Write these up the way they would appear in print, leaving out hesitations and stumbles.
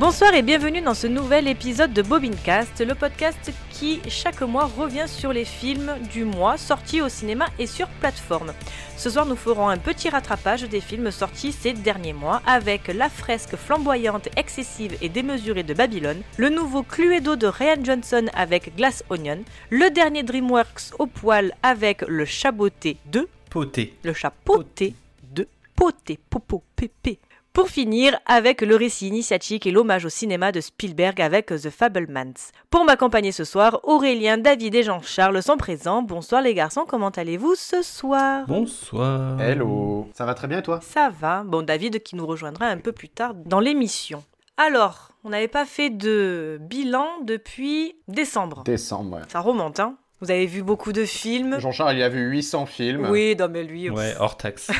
Bonsoir et bienvenue dans ce nouvel épisode de Bobincast, le podcast qui, chaque mois, revient sur les films du mois sortis au cinéma et sur plateforme. Ce soir, nous ferons un petit rattrapage des films sortis ces derniers mois avec la fresque flamboyante, excessive et démesurée de Babylon, le nouveau Cluedo de Rian Johnson avec Glass Onion, le dernier Dreamworks au poil avec Le Chat Potté 2. Le Chat Potté 2. Potté, popo, pépé. Pour finir, avec le récit initiatique et l'hommage au cinéma de Spielberg avec The Fabelmans. Pour m'accompagner ce soir, Aurélien, David et Jean-Charles sont présents. Bonsoir les garçons, comment allez-vous ce soir ? Bonsoir. Hello. Ça va très bien et toi ? Ça va. Bon, David qui nous rejoindra un peu plus tard dans l'émission. Alors, on n'avait pas fait de bilan depuis décembre. Décembre, ouais. Ça remonte, hein ? Vous avez vu beaucoup de films. Jean-Charles, il a vu 800 films. Oui, non mais lui... Ouais, hors taxe.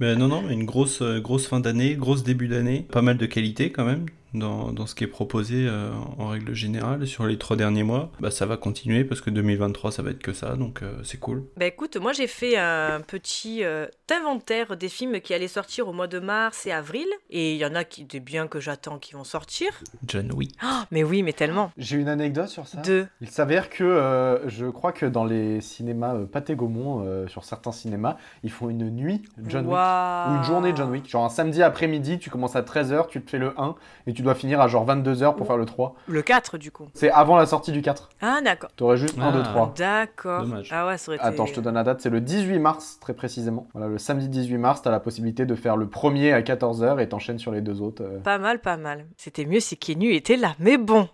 Ben non, une grosse fin d'année, grosse début d'année, pas mal de qualité quand même dans ce qui est proposé en règle générale sur les 3 derniers mois. Bah ça va continuer parce que 2023 ça va être que ça, donc c'est cool. Bah écoute, moi j'ai fait un petit inventaire des films qui allaient sortir au mois de mars et avril, et il y en a des biens que j'attends qui vont sortir. John Wick. Oh, mais oui, mais tellement. J'ai une anecdote sur ça. Il s'avère que je crois que dans les cinémas Pathé Gaumont, sur certains cinémas, ils font une nuit John Wick, ou une journée John Wick, genre un samedi après-midi, tu commences à 13h, tu te fais le 1 et tu dois finir à genre 22h pour faire le 3. Le 4 du coup. C'est avant la sortie du 4. Ah d'accord. T'aurais juste 1, 2, 3. D'accord. Dommage. Ah ouais, ça aurait été... Attends, je te donne la date, c'est le 18 mars très précisément. Voilà, le samedi 18 mars, t'as la possibilité de faire le premier à 14h et t'enchaînes sur les 2 autres. Pas mal, pas mal. C'était mieux si Kenu était là, mais bon.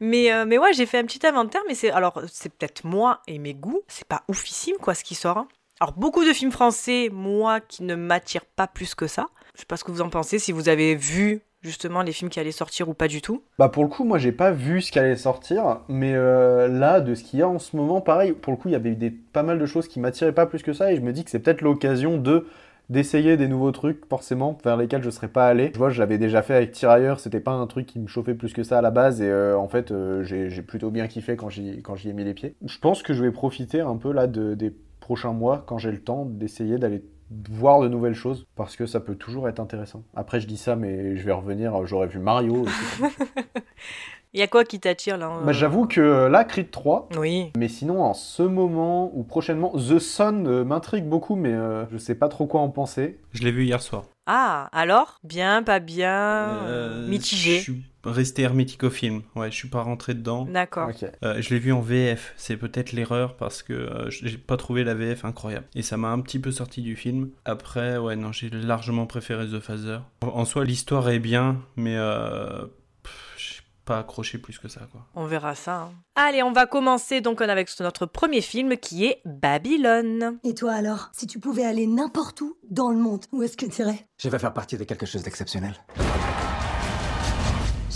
Mais ouais, j'ai fait un petit inventaire, mais c'est peut-être moi et mes goûts. C'est pas oufissime quoi ce qui sort, hein. Alors beaucoup de films français, moi qui ne m'attire pas plus que ça. Je sais pas ce que vous en pensez, si vous avez vu... justement les films qui allaient sortir ou pas du tout. Bah pour le coup moi j'ai pas vu ce qui allait sortir, mais là de ce qu'il y a en ce moment, pareil, pour le coup il y avait eu pas mal de choses qui m'attiraient pas plus que ça, et je me dis que c'est peut-être l'occasion d'essayer des nouveaux trucs forcément vers lesquels je serais pas allé. Je vois, je l'avais déjà fait avec Tirailleurs, c'était pas un truc qui me chauffait plus que ça à la base, et en fait j'ai plutôt bien kiffé quand j'y ai mis les pieds. Je pense que je vais profiter un peu là des prochains mois quand j'ai le temps d'essayer d'aller voir de nouvelles choses, parce que ça peut toujours être intéressant. Après, je dis ça, mais je vais revenir, j'aurais vu Mario aussi. Il y a quoi qui t'attire, là ? Bah, j'avoue que là, Creed 3, oui. Mais sinon, en ce moment, ou prochainement, The Sun m'intrigue beaucoup, mais je sais pas trop quoi en penser. Je l'ai vu hier soir. Ah, alors ? Bien, pas bien, mitigé. Je suis resté hermétique au film, ouais, je suis pas rentré dedans. D'accord. Okay. Je l'ai vu en VF, c'est peut-être l'erreur, parce que j'ai pas trouvé la VF incroyable. Et ça m'a un petit peu sorti du film. Après, ouais, non, j'ai largement préféré The Phaser. En soi, l'histoire est bien, mais... pas accroché plus que ça quoi. On verra ça. Hein. Allez, on va commencer donc avec notre premier film qui est Babylone. Et toi alors, si tu pouvais aller n'importe où dans le monde, où est-ce que tu irais ? Je vais faire partie de quelque chose d'exceptionnel.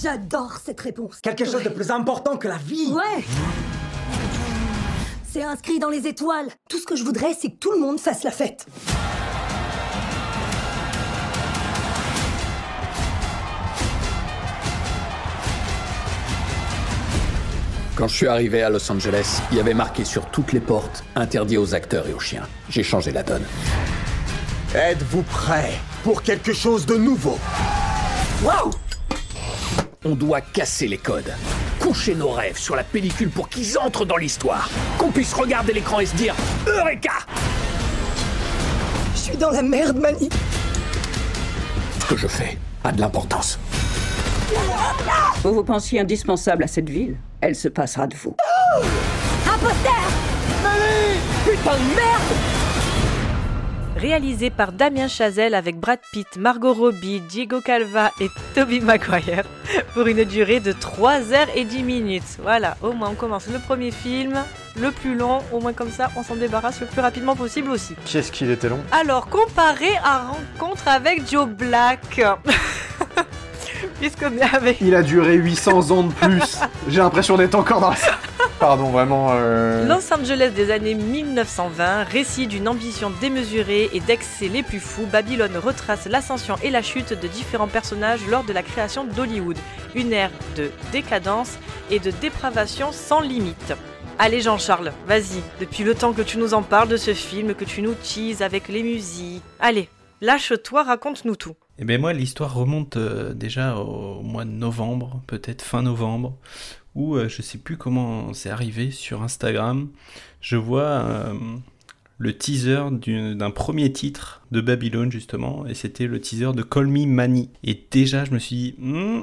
J'adore cette réponse. Quelque chose de plus important que la vie. Ouais. C'est inscrit dans les étoiles. Tout ce que je voudrais, c'est que tout le monde fasse la fête. Quand je suis arrivé à Los Angeles, il y avait marqué sur toutes les portes « Interdit aux acteurs et aux chiens ». J'ai changé la donne. Êtes-vous prêts pour quelque chose de nouveau ? Waouh ! On doit casser les codes, coucher nos rêves sur la pellicule pour qu'ils entrent dans l'histoire, qu'on puisse regarder l'écran et se dire « Eureka !» Je suis dans la merde, Mani. Ce que je fais a de l'importance. Vous vous pensiez indispensable à cette ville ? Elle se passera de vous. Oh ! Imposteur ! Mali ! Putain de merde ! Réalisé par Damien Chazelle avec Brad Pitt, Margot Robbie, Diego Calva et Tobey Maguire pour une durée de 3h10. Voilà, au moins on commence le premier film, le plus long, au moins comme ça on s'en débarrasse le plus rapidement possible aussi. Qu'est-ce qu'il était long ? Alors, comparé à Rencontre avec Joe Black... Puisqu'on est avec... Il a duré 800 ans de plus. J'ai l'impression d'être encore dans la... Pardon, vraiment... Los Angeles des années 1920, récit d'une ambition démesurée et d'excès les plus fous, Babylone retrace l'ascension et la chute de différents personnages lors de la création d'Hollywood. Une ère de décadence et de dépravation sans limite. Allez Jean-Charles, vas-y. Depuis le temps que tu nous en parles de ce film, que tu nous teases avec les musiques. Allez, lâche-toi, raconte-nous tout. Eh bien moi, l'histoire remonte déjà au mois de novembre, peut-être fin novembre, où je sais plus comment c'est arrivé sur Instagram. Je vois le teaser d'un premier titre de Babylon, justement, et c'était le teaser de Call Me Manny. Et déjà, je me suis dit,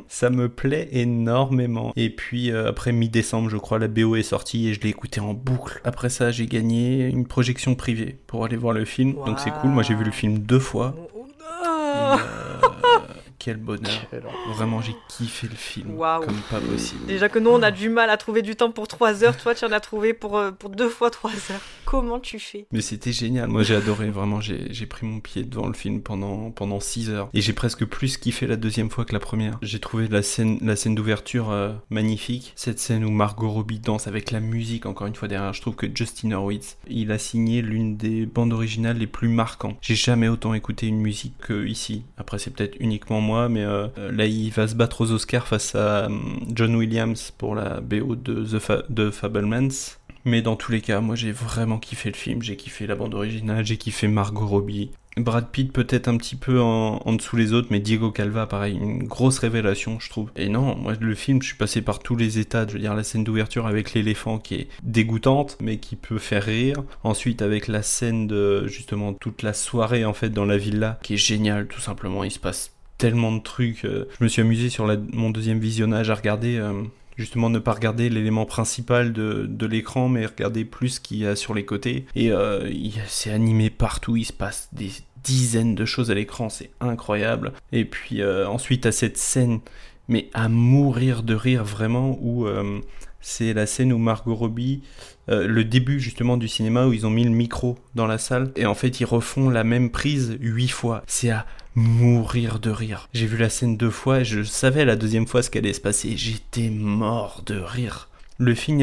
ça me plaît énormément. Et puis, après mi-décembre, je crois, la BO est sortie et je l'ai écoutée en boucle. Après ça, j'ai gagné une projection privée pour aller voir le film, wow. Donc c'est cool. Moi, j'ai vu le film 2 fois. Quel bonheur. Vraiment, j'ai kiffé le film. Wow. Comme pas possible. Déjà que nous, on a du mal à trouver du temps pour 3 heures. Toi, tu en as trouvé pour 2 fois 3 heures. Comment tu fais ? Mais c'était génial. Moi, j'ai adoré. Vraiment, j'ai pris mon pied devant le film pendant 6 heures. Et j'ai presque plus kiffé la deuxième fois que la première. J'ai trouvé la scène d'ouverture magnifique. Cette scène où Margot Robbie danse avec la musique, encore une fois, derrière. Je trouve que Justin Hurwitz, il a signé l'une des bandes originales les plus marquantes. J'ai jamais autant écouté une musique qu'ici. Après, c'est peut-être uniquement moi. Mais là, il va se battre aux Oscars face à John Williams pour la BO de The Fabelmans. Mais dans tous les cas, moi, j'ai vraiment kiffé le film. J'ai kiffé la bande originale, j'ai kiffé Margot Robbie. Brad Pitt peut-être un petit peu en dessous les autres, mais Diego Calva, pareil, une grosse révélation, je trouve. Et non, moi, le film, je suis passé par tous les états. Je veux dire, la scène d'ouverture avec l'éléphant qui est dégoûtante, mais qui peut faire rire. Ensuite, avec la scène de, justement, toute la soirée, en fait, dans la villa, qui est géniale, tout simplement. Il se passe tellement de trucs. Je me suis amusé sur mon deuxième visionnage à regarder, justement ne pas regarder l'élément principal de l'écran, mais regarder plus ce qu'il y a sur les côtés. Et c'est animé partout, il se passe des dizaines de choses à l'écran, c'est incroyable. Et puis ensuite à cette scène, mais à mourir de rire vraiment, où c'est la scène où Margot Robbie, le début justement du cinéma où ils ont mis le micro dans la salle, et en fait ils refont la même prise 8 fois. C'est à mourir de rire. J'ai vu la scène 2 fois et je savais la deuxième fois ce qu'allait se passer. J'étais mort de rire. Le film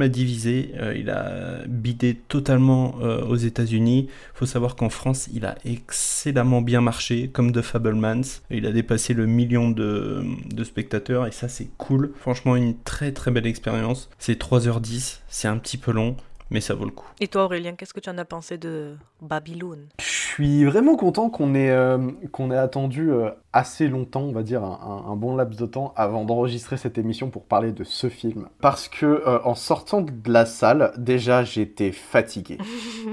a divisé, il a bidé totalement aux États-Unis. Faut savoir qu'en France, il a excellemment bien marché, comme The Fabelmans. Il a dépassé le million de spectateurs et ça, c'est cool. Franchement, une très très belle expérience. C'est 3h10, c'est un petit peu long, mais ça vaut le coup. Et toi Aurélien, qu'est-ce que tu en as pensé de Babylon ? Je suis vraiment content qu'on ait attendu assez longtemps, on va dire un bon laps de temps, avant d'enregistrer cette émission pour parler de ce film. Parce que en sortant de la salle, déjà j'étais fatigué.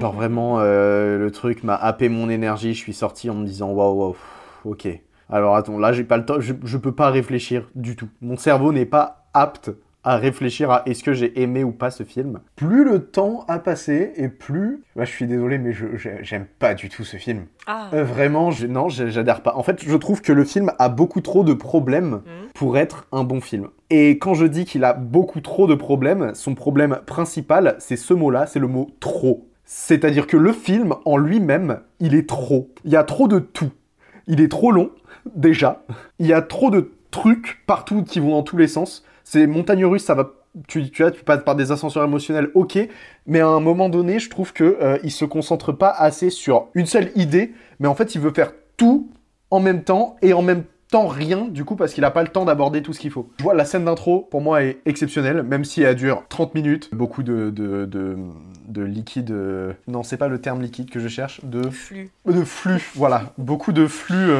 Genre vraiment, le truc m'a happé mon énergie, je suis sorti en me disant waouh, ok. Alors attends, là j'ai pas le temps, je peux pas réfléchir du tout. Mon cerveau n'est pas apte à réfléchir à est-ce que j'ai aimé ou pas ce film. Plus le temps a passé et plus... Bah, je suis désolé, mais j'aime pas du tout ce film. Ah. Vraiment, non, j'adhère pas. En fait, je trouve que le film a beaucoup trop de problèmes pour être un bon film. Et quand je dis qu'il a beaucoup trop de problèmes, son problème principal, c'est ce mot-là, c'est le mot « trop ». C'est-à-dire que le film, en lui-même, il est trop. Il y a trop de tout. Il est trop long, déjà. Il y a trop de trucs partout qui vont dans tous les sens. C'est montagne russe, ça va. Tu passes par des ascenseurs émotionnels, ok, mais à un moment donné, je trouve que il se concentre pas assez sur une seule idée, mais en fait, il veut faire tout en même temps et en même temps rien, du coup, parce qu'il a pas le temps d'aborder tout ce qu'il faut. Je vois la scène d'intro, pour moi, est exceptionnelle, même si elle dure 30 minutes, beaucoup de liquide... Non, c'est pas le terme liquide que je cherche, de... Flux. De flux, voilà. Beaucoup de flux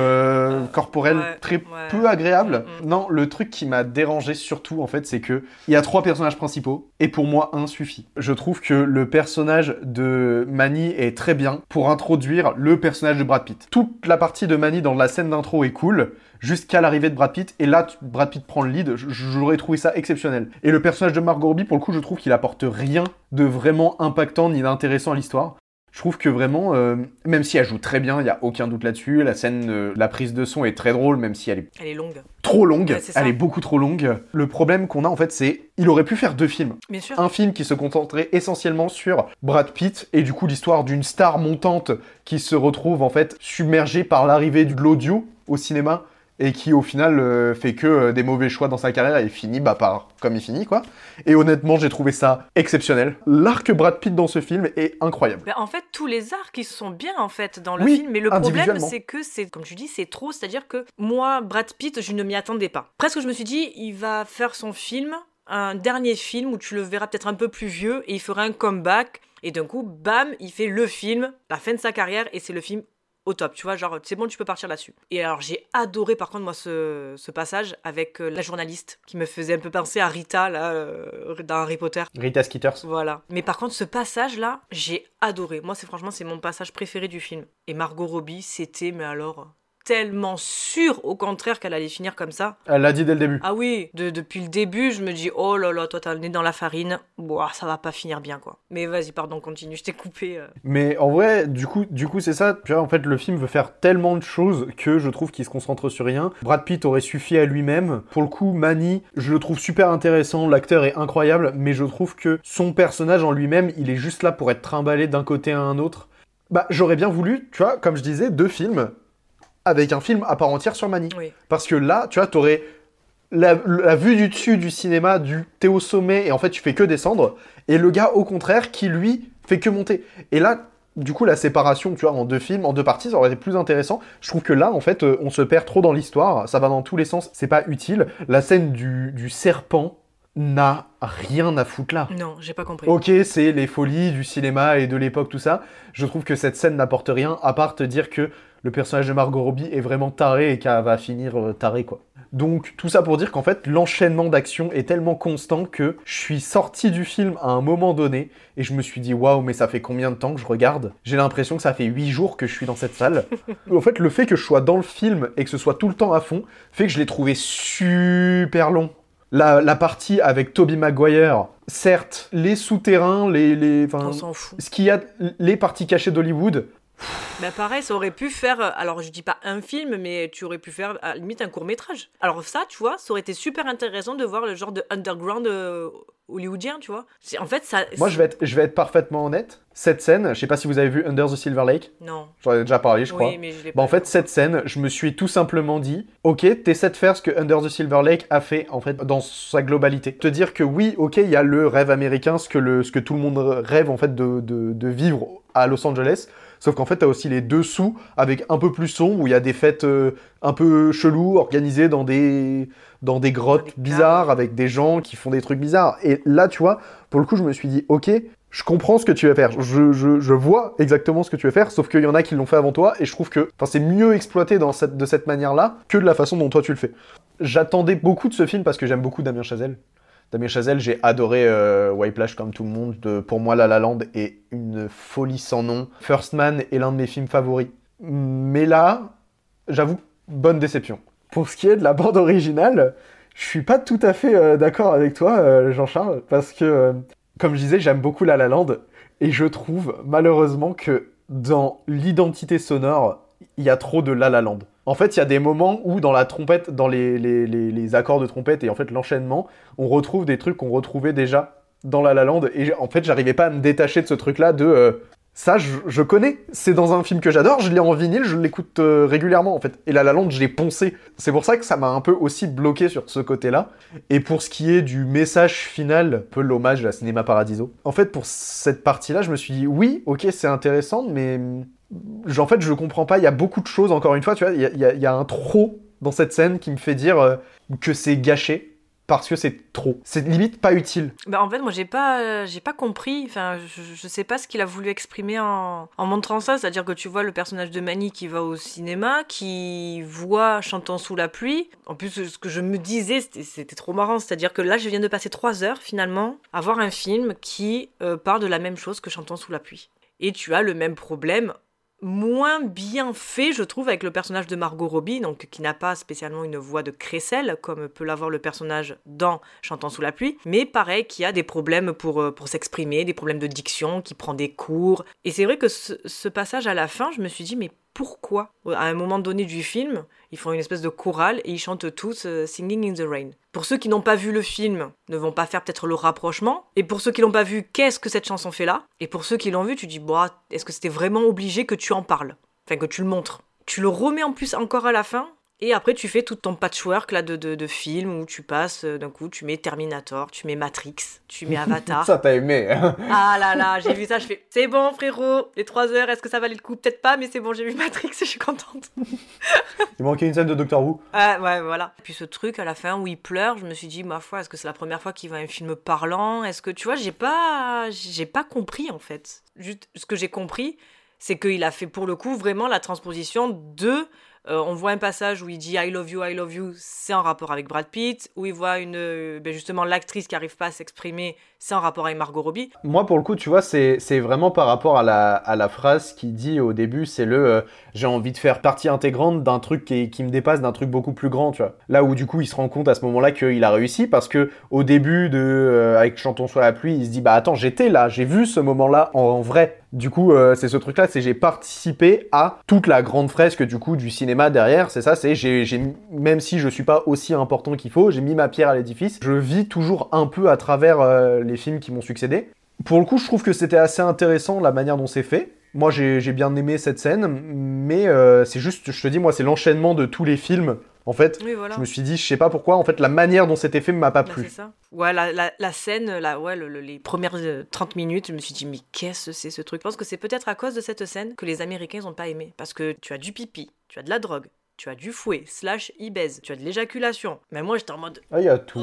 corporels, ouais, très peu agréables. Non, le truc qui m'a dérangé surtout, en fait, c'est que il y a 3 personnages principaux, et pour moi, un suffit. Je trouve que le personnage de Manny est très bien pour introduire le personnage de Brad Pitt. Toute la partie de Manny dans la scène d'intro est cool, jusqu'à l'arrivée de Brad Pitt, et là, Brad Pitt prend le lead, j'aurais trouvé ça exceptionnel. Et le personnage de Margot Robbie, pour le coup, je trouve qu'il apporte rien de vraiment impactant ni d'intéressant à l'histoire. Je trouve que vraiment, même si elle joue très bien, il n'y a aucun doute là-dessus, la scène, la prise de son est très drôle, même si elle est longue. Trop longue, ouais, elle est beaucoup trop longue. Le problème qu'on a, en fait, c'est il aurait pu faire 2 films. Bien sûr. Un film qui se concentrait essentiellement sur Brad Pitt, et du coup, l'histoire d'une star montante qui se retrouve, en fait, submergée par l'arrivée de l'audio au cinéma, et qui au final fait que des mauvais choix dans sa carrière et finit par comme il finit quoi. Et honnêtement, j'ai trouvé ça exceptionnel. L'arc Brad Pitt dans ce film est incroyable. Bah, en fait, tous les arcs ils sont bien en fait dans le film, mais le problème c'est que c'est comme tu dis, c'est trop, c'est-à-dire que moi Brad Pitt, je ne m'y attendais pas. Presque je me suis dit il va faire son film, un dernier film où tu le verras peut-être un peu plus vieux et il fera un comeback et d'un coup bam, il fait le film, la fin de sa carrière et c'est le film au top, tu vois, genre c'est bon, tu peux partir là-dessus. Et alors j'ai adoré par contre moi ce passage avec la journaliste qui me faisait un peu penser à Rita là dans Harry Potter. Rita Skeeters. Voilà. Mais par contre ce passage là, j'ai adoré. Moi c'est mon passage préféré du film. Et Margot Robbie, c'était mais alors tellement sûre au contraire qu'elle allait finir comme ça. Elle l'a dit dès le début. Ah oui, depuis le début, je me dis oh là là, toi t'as le nez dans la farine. Boah, ça va pas finir bien quoi. Mais vas-y, pardon, continue, je t'ai coupé. Mais en vrai, du coup, c'est ça. Puis en fait, le film veut faire tellement de choses que je trouve qu'il se concentre sur rien. Brad Pitt aurait suffi à lui-même. Pour le coup, Manny, je le trouve super intéressant, l'acteur est incroyable, mais je trouve que son personnage en lui-même, il est juste là pour être trimballé d'un côté à un autre. Bah, j'aurais bien voulu, tu vois, comme je disais, 2 films. Avec un film à part entière sur Manny. Oui. Parce que là, tu vois, t'aurais la vue du dessus du cinéma, t'es au sommet, et en fait, tu fais que descendre. Et le gars, au contraire, qui, lui, fait que monter. Et là, du coup, la séparation, tu vois, en 2 films, en 2 parties, ça aurait été plus intéressant. Je trouve que là, en fait, on se perd trop dans l'histoire. Ça va dans tous les sens. C'est pas utile. La scène du serpent n'a rien à foutre là. Non, j'ai pas compris. Ok, c'est les folies du cinéma et de l'époque, tout ça. Je trouve que cette scène n'apporte rien, à part te dire que le personnage de Margot Robbie est vraiment taré et qu'elle va finir taré, quoi. Donc, tout ça pour dire qu'en fait, l'enchaînement d'actions est tellement constant que je suis sorti du film à un moment donné et je me suis dit, waouh, mais ça fait combien de temps que je regarde ? J'ai l'impression que ça fait 8 jours que je suis dans cette salle. En fait, le fait que je sois dans le film et que ce soit tout le temps à fond fait que je l'ai trouvé super long. La partie avec Tobey Maguire, certes, les souterrains, on s'en fout. Ce qu'il y a, les parties cachées d'Hollywood. Bah pareil, ça aurait pu faire, alors je dis pas un film, mais tu aurais pu faire à limite un court-métrage. Alors ça, tu vois, ça aurait été super intéressant de voir le genre de underground hollywoodien, tu vois. En fait, ça... Moi, je vais être parfaitement honnête. Cette scène, je sais pas si vous avez vu Under the Silver Lake. Non. J'en ai déjà parlé, je crois. Oui, mais je l'ai pas. En fait, cette scène, je me suis tout simplement dit, ok, t'essaies de faire ce que Under the Silver Lake a fait, en fait, dans sa globalité. Te dire que oui, ok, il y a le rêve américain, ce que tout le monde rêve, en fait, de vivre à Los Angeles. Sauf qu'en fait, t'as aussi les dessous, avec un peu plus sombre, où il y a des fêtes un peu cheloues, organisées dans des grottes bizarres, avec des gens qui font des trucs bizarres. Et là, tu vois, pour le coup, je me suis dit, ok, je comprends ce que tu vas faire. Je vois exactement ce que tu vas faire, sauf qu'il y en a qui l'ont fait avant toi, et je trouve que c'est mieux exploité de cette manière-là que de la façon dont toi tu le fais. J'attendais beaucoup de ce film parce que j'aime beaucoup Damien Chazelle. Damien Chazelle, j'ai adoré Whiplash comme tout le monde. Pour moi, La La Land est une folie sans nom. First Man est l'un de mes films favoris. Mais là, j'avoue, bonne déception. Pour ce qui est de la bande originale, je suis pas tout à fait d'accord avec toi, Jean-Charles, parce que, comme je disais, j'aime beaucoup La La Land, et je trouve, malheureusement, que dans l'identité sonore, il y a trop de La La Land. En fait, il y a des moments où dans la trompette, dans les accords de trompette et en fait l'enchaînement, on retrouve des trucs qu'on retrouvait déjà dans La La Land. Et en fait, j'arrivais pas à me détacher de ce truc-là de... ça, je connais. C'est dans un film que j'adore, je l'ai en vinyle, je l'écoute régulièrement en fait. Et La La Land, je l'ai poncé. C'est pour ça que ça m'a un peu aussi bloqué sur ce côté-là. Et pour ce qui est du message final, un peu l'hommage à Cinéma Paradiso. En fait, pour cette partie-là, je me suis dit, oui, ok, c'est intéressant, mais... En fait, je comprends pas, il y a beaucoup de choses, encore une fois, tu vois, il y a un trop dans cette scène qui me fait dire que c'est gâché, parce que c'est trop. C'est limite pas utile. Bah en fait, moi, j'ai pas compris, enfin, je sais pas ce qu'il a voulu exprimer en montrant ça, c'est-à-dire que tu vois le personnage de Manny qui va au cinéma, qui voit Chantons sous la pluie. En plus, ce que je me disais, c'était trop marrant, c'est-à-dire que là, je viens de passer 3 heures, finalement, à voir un film qui part de la même chose que Chantons sous la pluie. Et tu as le même problème... moins bien fait, je trouve, avec le personnage de Margot Robbie, donc qui n'a pas spécialement une voix de crécelle, comme peut l'avoir le personnage dans Chantons sous la pluie, mais pareil, qui a des problèmes pour s'exprimer, des problèmes de diction, qui prend des cours. Et c'est vrai que ce passage à la fin, je me suis dit, mais pourquoi ? À un moment donné du film, ils font une espèce de chorale et ils chantent tous « Singing in the Rain ». Pour ceux qui n'ont pas vu le film, ne vont pas faire peut-être le rapprochement. Et pour ceux qui l'ont pas vu, qu'est-ce que cette chanson fait là ? Et pour ceux qui l'ont vu, tu dis, bah, est-ce que c'était vraiment obligé que tu en parles ? Enfin, que tu le montres. Tu le remets en plus encore à la fin, et après tu fais tout ton patchwork là de films où tu passes, d'un coup, tu mets Terminator, tu mets Matrix, tu mets Avatar. Ça t'as aimé, hein ? Ah là là, j'ai vu ça, je fais, c'est bon frérot, les 3 heures, est-ce que ça valait le coup ? Peut-être pas, mais c'est bon, j'ai vu Matrix, je suis contente. Il manquait une scène de Doctor Who. Ouais, voilà. Et puis ce truc à la fin où il pleure, je me suis dit, ma foi, est-ce que c'est la première fois qu'il voit un film parlant ? Est-ce que, tu vois, j'ai pas compris en fait. Juste, ce que j'ai compris, c'est qu'il a fait pour le coup vraiment la transposition de... on voit un passage où il dit I love you, c'est en rapport avec Brad Pitt, où il voit une, justement l'actrice qui n'arrive pas à s'exprimer, c'est en rapport avec Margot Robbie. Moi pour le coup, tu vois, c'est vraiment par rapport à la phrase qui dit au début, c'est le j'ai envie de faire partie intégrante d'un truc qui me dépasse, d'un truc beaucoup plus grand, tu vois. Là où du coup il se rend compte à ce moment-là qu'il a réussi, parce que au début de avec Chantons sous la pluie, il se dit bah attends, j'étais là, j'ai vu ce moment-là en vrai. Du coup, c'est ce truc-là, c'est j'ai participé à toute la grande fresque du coup du cinéma derrière, c'est ça, c'est j'ai même si je suis pas aussi important qu'il faut, j'ai mis ma pierre à l'édifice, je vis toujours un peu à travers les films qui m'ont succédé. Pour le coup, je trouve que c'était assez intéressant la manière dont c'est fait. Moi, j'ai bien aimé cette scène, mais c'est juste, je te dis, moi, c'est l'enchaînement de tous les films. En fait, oui, voilà. Je me suis dit, je sais pas pourquoi, en fait, la manière dont c'était fait m'a pas plu. C'est ça. Ouais, la scène, ouais, les premières 30 minutes, je me suis dit, mais qu'est-ce que c'est ce truc ? Je pense que c'est peut-être à cause de cette scène que les Américains, ils ont pas aimé. Parce que tu as du pipi, tu as de la drogue, tu as du fouet, / il baise, tu as de l'éjaculation. Mais moi, j'étais en mode... Ah, il y a tout.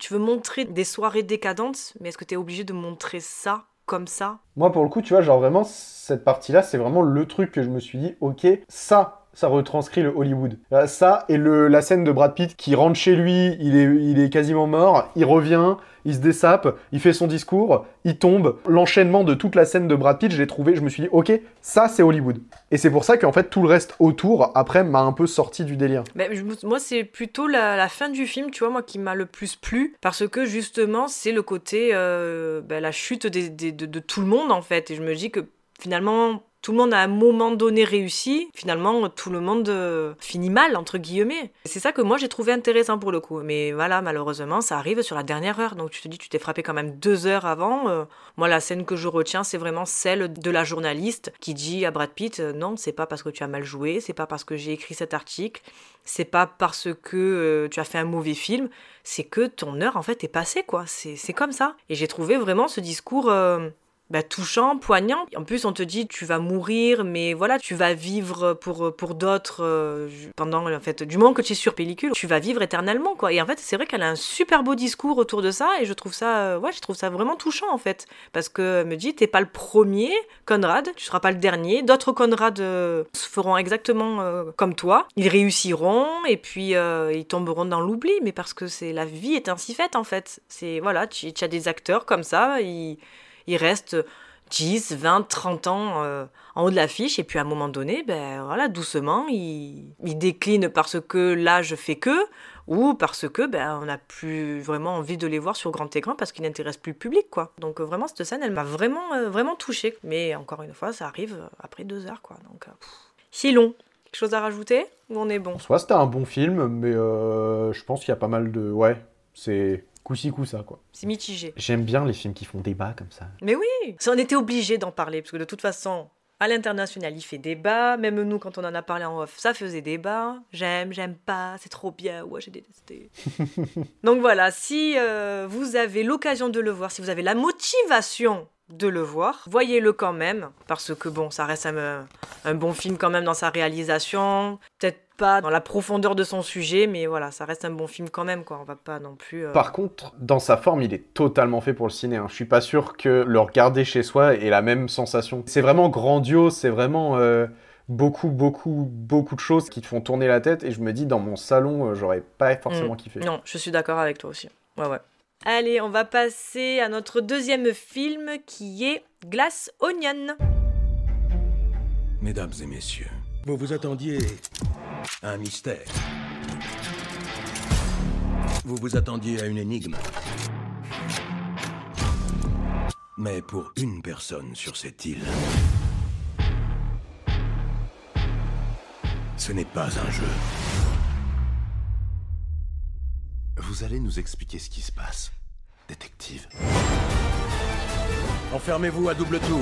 Tu veux montrer des soirées décadentes, mais est-ce que t'es obligé de montrer ça ? Comme ça. Moi, pour le coup, tu vois, genre vraiment, cette partie-là, c'est vraiment le truc que je me suis dit, ok, ça retranscrit le Hollywood. Ça et la scène de Brad Pitt qui rentre chez lui, il est quasiment mort, il revient, il se dessape, il fait son discours, il tombe. L'enchaînement de toute la scène de Brad Pitt, je l'ai trouvé, je me suis dit, ok, ça c'est Hollywood. Et c'est pour ça qu'en fait, tout le reste autour, après, m'a un peu sorti du délire. Bah, moi, c'est plutôt la fin du film, tu vois, moi, qui m'a le plus plu, parce que justement, c'est le côté, la chute de tout le monde, en fait. Et je me dis que finalement... Tout le monde, à un moment donné, réussit. Finalement, tout le monde finit mal, entre guillemets. C'est ça que moi, j'ai trouvé intéressant pour le coup. Mais voilà, malheureusement, ça arrive sur la dernière heure. Donc, tu te dis, tu t'es frappé quand même 2 heures avant. Moi, la scène que je retiens, c'est vraiment celle de la journaliste qui dit à Brad Pitt, non, c'est pas parce que tu as mal joué, c'est pas parce que j'ai écrit cet article, c'est pas parce que tu as fait un mauvais film, c'est que ton heure, en fait, est passée, quoi. C'est comme ça. Et j'ai trouvé vraiment ce discours... touchant, poignant. En plus, on te dit tu vas mourir, mais voilà, tu vas vivre pour d'autres du moment que tu es sur pellicule, tu vas vivre éternellement, quoi. Et en fait, c'est vrai qu'elle a un super beau discours autour de ça, et je trouve ça vraiment touchant, en fait, parce que elle me dit t'es pas le premier Conrad, tu seras pas le dernier. D'autres Conrad se feront exactement comme toi, ils réussiront et puis ils tomberont dans l'oubli, mais parce que c'est la vie est ainsi faite, en fait. C'est voilà, tu as des acteurs comme ça, Il reste 10, 20, 30 ans en haut de l'affiche. Et puis à un moment donné, doucement, il décline parce que l'âge fait que, ou parce que on n'a plus vraiment envie de les voir sur grand écran parce qu'ils n'intéressent plus le public, quoi. Donc vraiment, cette scène, elle m'a vraiment touchée. Mais encore une fois, ça arrive après 2 heures, quoi. Donc, c'est long. Quelque chose à rajouter ou on est bon ? En soi, c'était un bon film, mais je pense qu'il y a pas mal de... Ouais, c'est... Coup-ci, coup-ça, quoi. C'est mitigé. J'aime bien les films qui font débat comme ça. Mais oui, on était obligés d'en parler, parce que de toute façon, à l'international, il fait débat. Même nous, quand on en a parlé en off, ça faisait débat. J'aime pas, c'est trop bien, ouais, j'ai détesté. Donc voilà, si vous avez l'occasion de le voir, si vous avez la motivation de le voir, voyez-le quand même, parce que bon, ça reste un bon film quand même dans sa réalisation, peut-être pas dans la profondeur de son sujet, mais voilà, ça reste un bon film quand même, quoi. On va pas non plus... Par contre, dans sa forme, il est totalement fait pour le ciné, hein. Je suis pas sûr que le regarder chez soi ait la même sensation. C'est vraiment grandiose, c'est vraiment... beaucoup de choses qui te font tourner la tête, et je me dis, dans mon salon, j'aurais pas forcément kiffé. Non, je suis d'accord avec toi aussi. Ouais. Allez, on va passer à notre deuxième film, qui est Glass Onion. Mesdames et messieurs, vous vous attendiez... un mystère. Vous vous attendiez à une énigme. Mais pour une personne sur cette île, ce n'est pas un jeu. Vous allez nous expliquer ce qui se passe, détective. Enfermez-vous à double tour.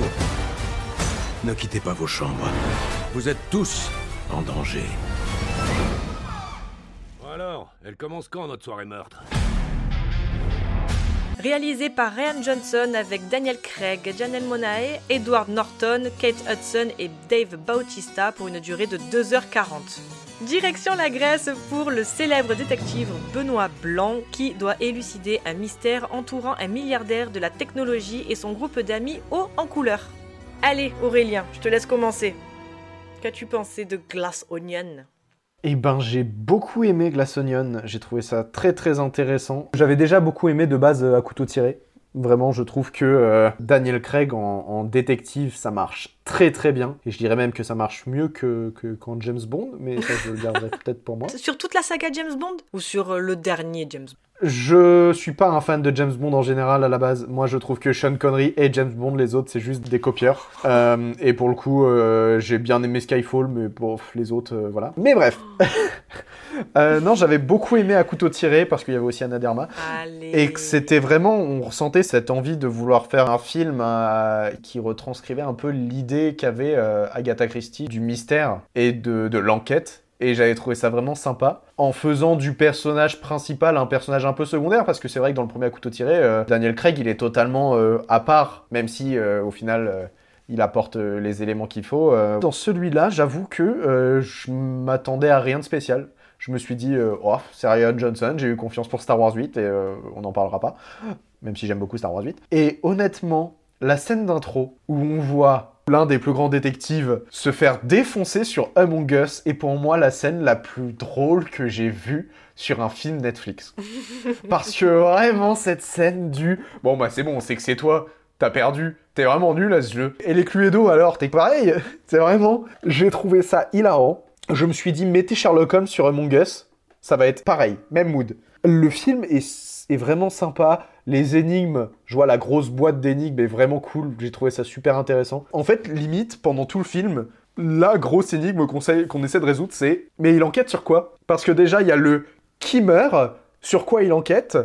Ne quittez pas vos chambres. Vous êtes tous en danger. Alors, elle commence quand, notre soirée meurtre ? Réalisé par Rian Johnson avec Daniel Craig, Janelle Monáe, Edward Norton, Kate Hudson et Dave Bautista pour une durée de 2h40. Direction la Grèce pour le célèbre détective Benoît Blanc qui doit élucider un mystère entourant un milliardaire de la technologie et son groupe d'amis haut en couleur. Allez Aurélien, je te laisse commencer. Qu'as-tu pensé de Glass Onion ? Eh ben, j'ai beaucoup aimé Glass Onion, j'ai trouvé ça très très intéressant. J'avais déjà beaucoup aimé de base à couteau tiré. Vraiment, je trouve que Daniel Craig en détective, ça marche très très bien. Et je dirais même que ça marche mieux que quand James Bond, mais ça je le garderai peut-être pour moi. Sur toute la saga James Bond ? Ou sur le dernier James Bond ? Je suis pas un fan de James Bond en général à la base. Moi, je trouve que Sean Connery et James Bond, les autres, c'est juste des copieurs. Et pour le coup, j'ai bien aimé Skyfall, mais bon, les autres, voilà. Mais bref. Non, j'avais beaucoup aimé À couteau tiré parce qu'il y avait aussi Anna de Armas. Allez. Et que c'était vraiment, on ressentait cette envie de vouloir faire un film qui retranscrivait un peu l'idée qu'avait Agatha Christie du mystère et de l'enquête. Et j'avais trouvé ça vraiment sympa, en faisant du personnage principal un personnage un peu secondaire, parce que c'est vrai que dans le premier à couteau tiré, Daniel Craig, il est totalement à part, même si au final, il apporte les éléments qu'il faut. Dans celui-là, j'avoue que je m'attendais à rien de spécial. Je me suis dit, oh, c'est Rian Johnson, j'ai eu confiance pour Star Wars 8, et on n'en parlera pas, même si j'aime beaucoup Star Wars 8. Et honnêtement, la scène d'intro, où on voit l'un des plus grands détectives se faire défoncer sur Among Us est pour moi la scène la plus drôle que j'ai vue sur un film Netflix. Parce que vraiment, cette scène du « Bon, bah c'est bon, on sait que c'est toi, t'as perdu, t'es vraiment nul à ce jeu. » Et les Cluedo, alors, t'es pareil. C'est vraiment... J'ai trouvé ça hilarant. Je me suis dit « Mettez Sherlock Holmes sur Among Us, ça va être pareil, même mood. » Le film est vraiment sympa. Les énigmes, je vois la grosse boîte d'énigmes est vraiment cool, j'ai trouvé ça super intéressant. En fait, limite, pendant tout le film, la grosse énigme qu'on essaie de résoudre, c'est « Mais il enquête sur quoi ?» Parce que déjà, il y a le « Qui meurt ?» Sur quoi il enquête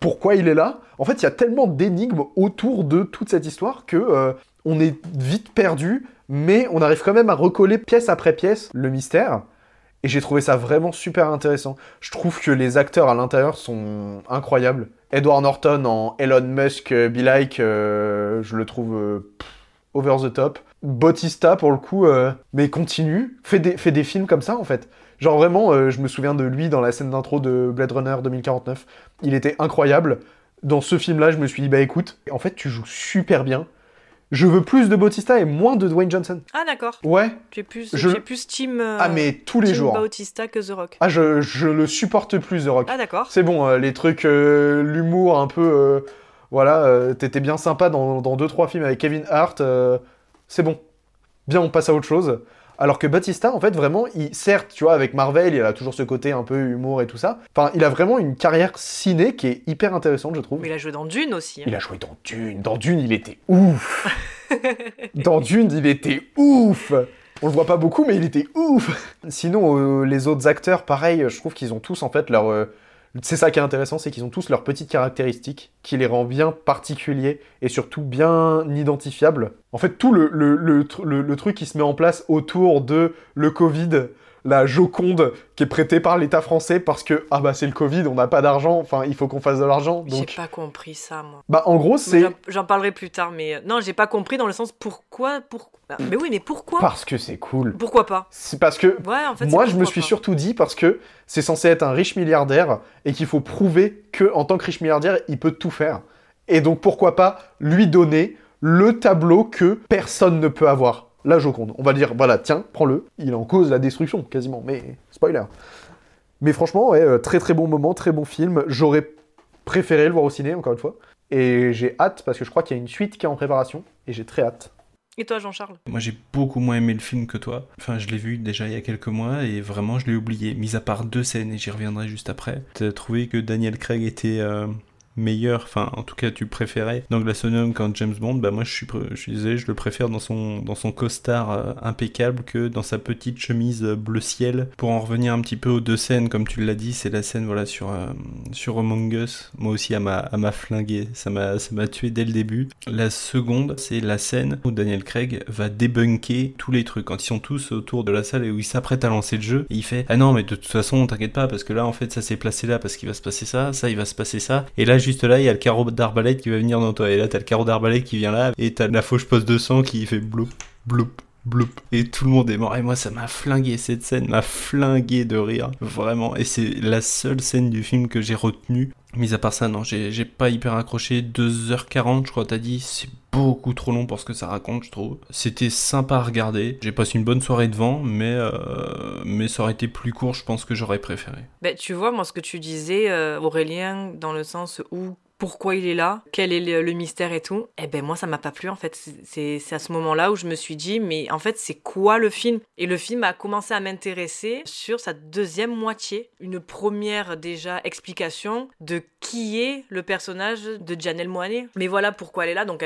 Pourquoi il est là ? En fait, il y a tellement d'énigmes autour de toute cette histoire que on est vite perdu, mais on arrive quand même à recoller pièce après pièce le mystère. Et j'ai trouvé ça vraiment super intéressant. Je trouve que les acteurs à l'intérieur sont incroyables. Edward Norton en Elon Musk Be Like, je le trouve over the top. Bautista, pour le coup, mais continue. Fait des films comme ça, en fait. Genre vraiment, je me souviens de lui dans la scène d'intro de Blade Runner 2049. Il était incroyable. Dans ce film-là, je me suis dit, bah écoute, en fait, tu joues super bien. Je veux plus de Bautista et moins de Dwayne Johnson. Ah d'accord. Ouais. J'ai plus team. Ah mais tous les jours. Team Bautista que The Rock. Ah je le supporte plus The Rock. Ah d'accord. C'est bon les trucs l'humour un peu voilà t'étais bien sympa dans 2-3 films avec Kevin Hart c'est bon. Bien on passe à autre chose. Alors que Bautista en fait vraiment certes tu vois avec Marvel il a toujours ce côté un peu humour et tout ça. Enfin il a vraiment une carrière ciné qui est hyper intéressante je trouve. Mais il a joué dans Dune aussi. Hein. Il a joué dans Dune. Dans Dune il était ouf. On le voit pas beaucoup mais il était ouf. Sinon les autres acteurs pareil je trouve qu'ils ont tous en fait leur c'est ça qui est intéressant, c'est qu'ils ont tous leurs petites caractéristiques qui les rend bien particuliers et surtout bien identifiables. En fait, tout le truc qui se met en place autour de le Covid, la Joconde qui est prêtée par l'État français parce que ah bah c'est le Covid, on n'a pas d'argent, enfin il faut qu'on fasse de l'argent. Donc... J'ai pas compris ça moi. Bah en gros c'est... J'en parlerai plus tard mais non j'ai pas compris dans le sens pourquoi... Mais oui mais pourquoi ? Parce que c'est cool. Pourquoi pas ? C'est parce que ouais, en fait, moi je me suis surtout dit parce que c'est censé être un riche milliardaire et qu'il faut prouver qu'en tant que riche milliardaire il peut tout faire. Et donc pourquoi pas lui donner le tableau que personne ne peut avoir. La Joconde. On va dire, voilà, tiens, prends-le. Il en cause la destruction, quasiment, mais spoiler. Mais franchement, ouais, très très bon moment, très bon film. J'aurais préféré le voir au ciné, encore une fois. Et j'ai hâte, parce que je crois qu'il y a une suite qui est en préparation, et j'ai très hâte. Et toi, Jean-Charles ? Moi, j'ai beaucoup moins aimé le film que toi. Enfin, je l'ai vu déjà il y a quelques mois, et vraiment, je l'ai oublié. Mis à part 2 scènes, et j'y reviendrai juste après. T'as trouvé que Daniel Craig était... meilleur, enfin en tout cas tu préférais dans Glass Onion quand James Bond, bah moi je suis désolé, je le préfère dans son costard impeccable que dans sa petite chemise bleu ciel. Pour en revenir un petit peu aux 2 scènes, comme tu l'as dit, c'est la scène voilà sur Among Us, moi aussi elle m'a flingué, ça m'a tué dès le début. La seconde, c'est la scène où Daniel Craig va débunker tous les trucs, quand ils sont tous autour de la salle et où il s'apprête à lancer le jeu, et il fait ah non mais de toute façon t'inquiète pas parce que là en fait ça s'est placé là parce qu'il va se passer ça il va se passer ça, et là juste là, il y a le carreau d'arbalète qui va venir dans toi. Et là, t'as le carreau d'arbalète qui vient là. Et t'as la fauche poste de sang qui fait bloup, bloup, bloup. Et tout le monde est mort. Et moi, ça m'a flingué. Cette scène m'a flingué de rire. Vraiment. Et c'est la seule scène du film que j'ai retenue. Mis à part ça, non, j'ai pas hyper accroché. 2h40, je crois, t'as dit, c'est beaucoup trop long pour ce que ça raconte, je trouve. C'était sympa à regarder, j'ai passé une bonne soirée devant, mais ça aurait été plus court, je pense que j'aurais préféré. Bah, tu vois, moi, ce que tu disais, Aurélien, dans le sens où... Pourquoi il est là, quel est le mystère et tout. Eh ben moi ça m'a pas plu en fait. C'est à ce moment-là où je me suis dit mais en fait c'est quoi le film ? Et le film a commencé à m'intéresser sur sa deuxième moitié. Une première déjà explication de qui est le personnage de Janelle Monáe. Mais voilà pourquoi elle est là. Donc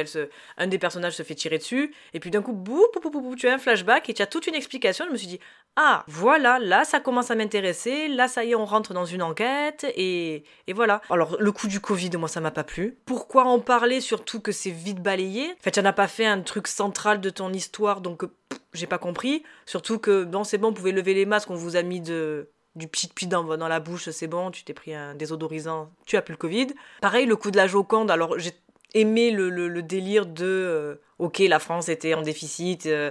un des personnages se fait tirer dessus et puis d'un coup tu as un flashback et tu as toute une explication. Je me suis dit ah voilà, là ça commence à m'intéresser. Là ça y est on rentre dans une enquête et voilà. Alors le coup du Covid moi ça m'a pas plu. Pourquoi en parler, surtout que c'est vite balayé ? En fait, ça n'a pas fait un truc central de ton histoire, donc j'ai pas compris. Surtout que, non, c'est bon, vous pouvez lever les masques, on vous a mis du pchit-pchit dans la bouche, c'est bon, tu t'es pris un désodorisant, tu as plus le Covid. Pareil, le coup de la Joconde, alors j'ai aimé le délire de... ok, la France était en déficit, il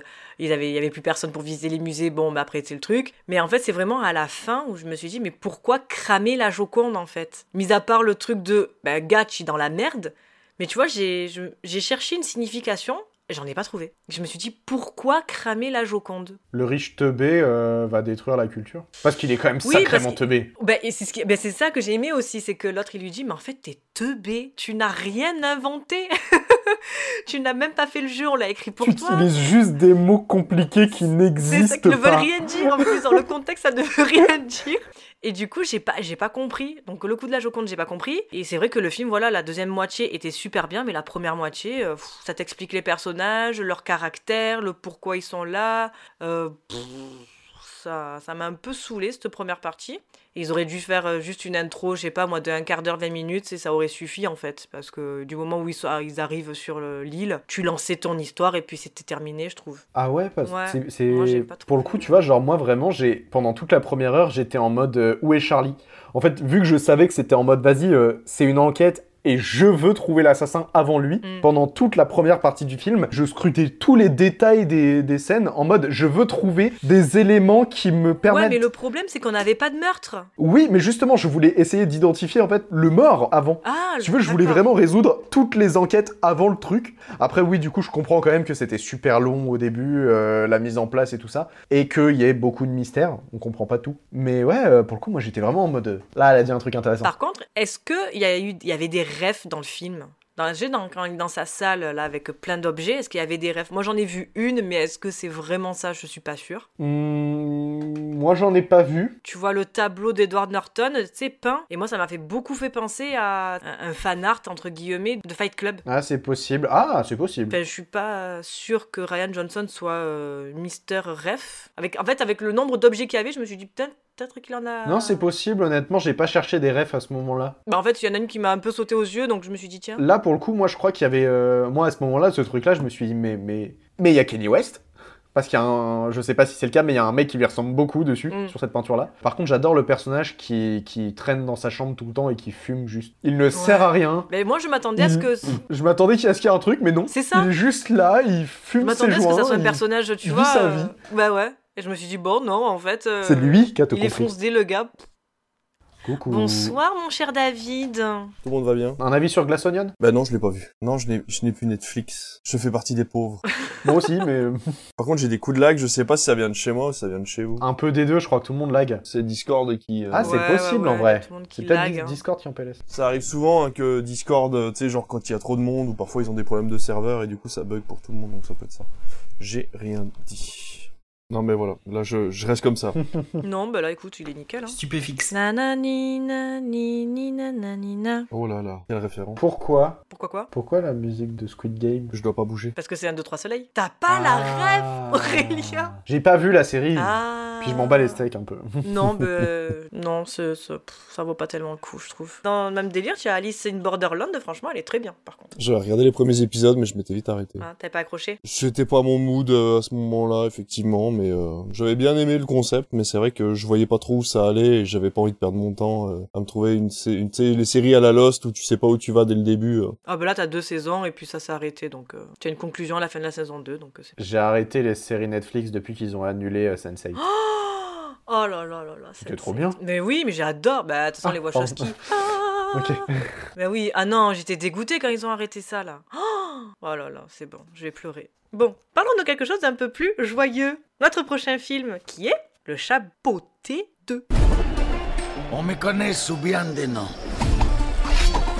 y avait plus personne pour visiter les musées, bon, bah après, c'est le truc. Mais en fait, c'est vraiment à la fin où je me suis dit, mais pourquoi cramer la Joconde, en fait ? Mis à part le truc de, bah, Gatch, dans la merde, mais tu vois, j'ai cherché une signification, j'en ai pas trouvé. Je me suis dit, pourquoi cramer la Joconde ? Le riche teubé va détruire la culture. Parce qu'il est quand même sacrément teubé. Bah, c'est ça que j'ai aimé aussi, c'est que l'autre, il lui dit, mais en fait, t'es teubé, tu n'as rien inventé. Tu n'as même pas fait le jeu, on l'a écrit pour toi. Tu utilises juste des mots compliqués qui n'existent pas. Ça ne veut rien dire, en plus, dans le contexte, ça ne veut rien dire. Et du coup, j'ai pas compris. Donc le coup de la Joconde, j'ai pas compris. Et c'est vrai que le film, voilà, la deuxième moitié était super bien, mais la première moitié, ça t'explique les personnages, leur caractère, le pourquoi ils sont là. Ça m'a un peu saoulée, cette première partie. Ils auraient dû faire juste une intro, je sais pas moi, de un quart d'heure, 20 minutes, et ça aurait suffi en fait. Parce que du moment où ils arrivent sur l'île, tu lançais ton histoire et puis c'était terminé, je trouve. Ah ouais, parce que c'est... Moi, j'ai pas trop... Pour le coup, tu vois, genre moi vraiment, pendant toute la première heure, j'étais en mode où est Charlie ? En fait, vu que je savais que c'était en mode vas-y, c'est une enquête. Et je veux trouver l'assassin avant lui. Pendant toute la première partie du film, je scrutais tous les détails des scènes en mode je veux trouver des éléments qui me permettent... Ouais, mais le problème, c'est qu'on n'avait pas de meurtre. Oui, mais justement, je voulais essayer d'identifier en fait le mort avant. Ah, tu veux, je voulais vraiment résoudre toutes les enquêtes avant le truc. Après, oui, du coup, je comprends quand même que c'était super long au début, la mise en place et tout ça, et qu'il y ait beaucoup de mystères. On comprend pas tout. Mais ouais, pour le coup, moi, j'étais vraiment en mode... Là, elle a dit un truc intéressant. Par contre, est-ce qu'il y avait des rêves dans le film? Dans sa salle là avec plein d'objets, est-ce qu'il y avait des rêves? Moi j'en ai vu une, mais est-ce que c'est vraiment ça? Je suis pas sûre. Moi j'en ai pas vu. Tu vois le tableau d'Edward Norton, tu sais, peint, et moi ça m'a fait beaucoup fait penser à un fan art entre guillemets de Fight Club. Ah c'est possible. Enfin, je suis pas sûre que Rian Johnson soit Mister Ref. Avec le nombre d'objets qu'il y avait, je me suis dit putain, peut-être qu'il en a... Non, c'est possible, honnêtement, j'ai pas cherché des refs à ce moment-là. Bah en fait, il y en a une qui m'a un peu sauté aux yeux, donc je me suis dit, tiens... Là, pour le coup, moi, je crois qu'il y avait... moi, à ce moment-là, ce truc-là, je me suis dit, mais il y a Kanye West. Parce qu'il y a un... Je sais pas si c'est le cas, mais il y a un mec qui lui ressemble beaucoup dessus, sur cette peinture-là. Par contre, j'adore le personnage qui traîne dans sa chambre tout le temps et qui fume juste. Il ne sert à rien. Mais moi, je m'attendais à ce que... Je m'attendais à ce qu'il y ait un truc, mais non. C'est ça. Il est juste là, il fume ses joints. Je m'attendais à ce que ça soit un personnage, tu vois... sa vie. Bah ouais. Et je me suis dit, bon, non, en fait... c'est lui qui a tout compris. Il est foncé, le gars. Coucou. Bonsoir, mon cher David. Tout le monde va bien. Un avis sur Glass Onion ? Bah non, je l'ai pas vu. Non, je n'ai plus Netflix. Je fais partie des pauvres. Moi aussi, mais... Par contre, j'ai des coups de lag. Je sais pas si ça vient de chez moi ou si ça vient de chez vous. Un peu des deux, je crois que tout le monde lag. C'est Discord qui... Ah, c'est possible, en vrai. C'est peut-être lag, Discord qui en PLS. Ça arrive souvent que Discord, tu sais, genre quand il y a trop de monde ou parfois ils ont des problèmes de serveur et du coup ça bug pour tout le monde, donc ça peut être ça. J'ai rien dit. Non mais voilà, là je reste comme ça. Non bah là écoute, il est nickel. Hein. Stupéfixe. Nanani nanani nananina. Oh là là, quelle référence. Pourquoi Pourquoi la musique de Squid Game ? Je dois pas bouger. Parce que c'est un 2-3 soleil. T'as pas la ref, Aurélien ? J'ai pas vu la série. Puis je m'en bats les steaks un peu. Non bah non, ça vaut pas tellement le coup, je trouve. Dans le même délire, tu as Alice in Borderland, franchement, elle est très bien par contre. J'ai regardé les premiers épisodes mais je m'étais vite arrêté. Ah, t'avais pas accroché ? C'était pas mon mood à ce moment-là, effectivement. Mais j'avais bien aimé le concept, mais c'est vrai que je voyais pas trop où ça allait et j'avais pas envie de perdre mon temps à me trouver les séries à la Lost où tu sais pas où tu vas dès le début. Ah bah là t'as 2 saisons et puis ça s'est arrêté, donc t'as une conclusion à la fin de la saison 2. Donc, j'ai arrêté les séries Netflix depuis qu'ils ont annulé Sense8. Oh là là là là. C'était trop bien. Mais oui, mais j'adore. Bah de toute façon les Wachowski. Ok. Ben oui, ah non, j'étais dégoûtée quand ils ont arrêté ça, là. Oh là là, c'est bon, je vais pleurer. Bon, parlons de quelque chose d'un peu plus joyeux. Notre prochain film, qui est Le Chat Potté 2. On me connaît sous bien des noms.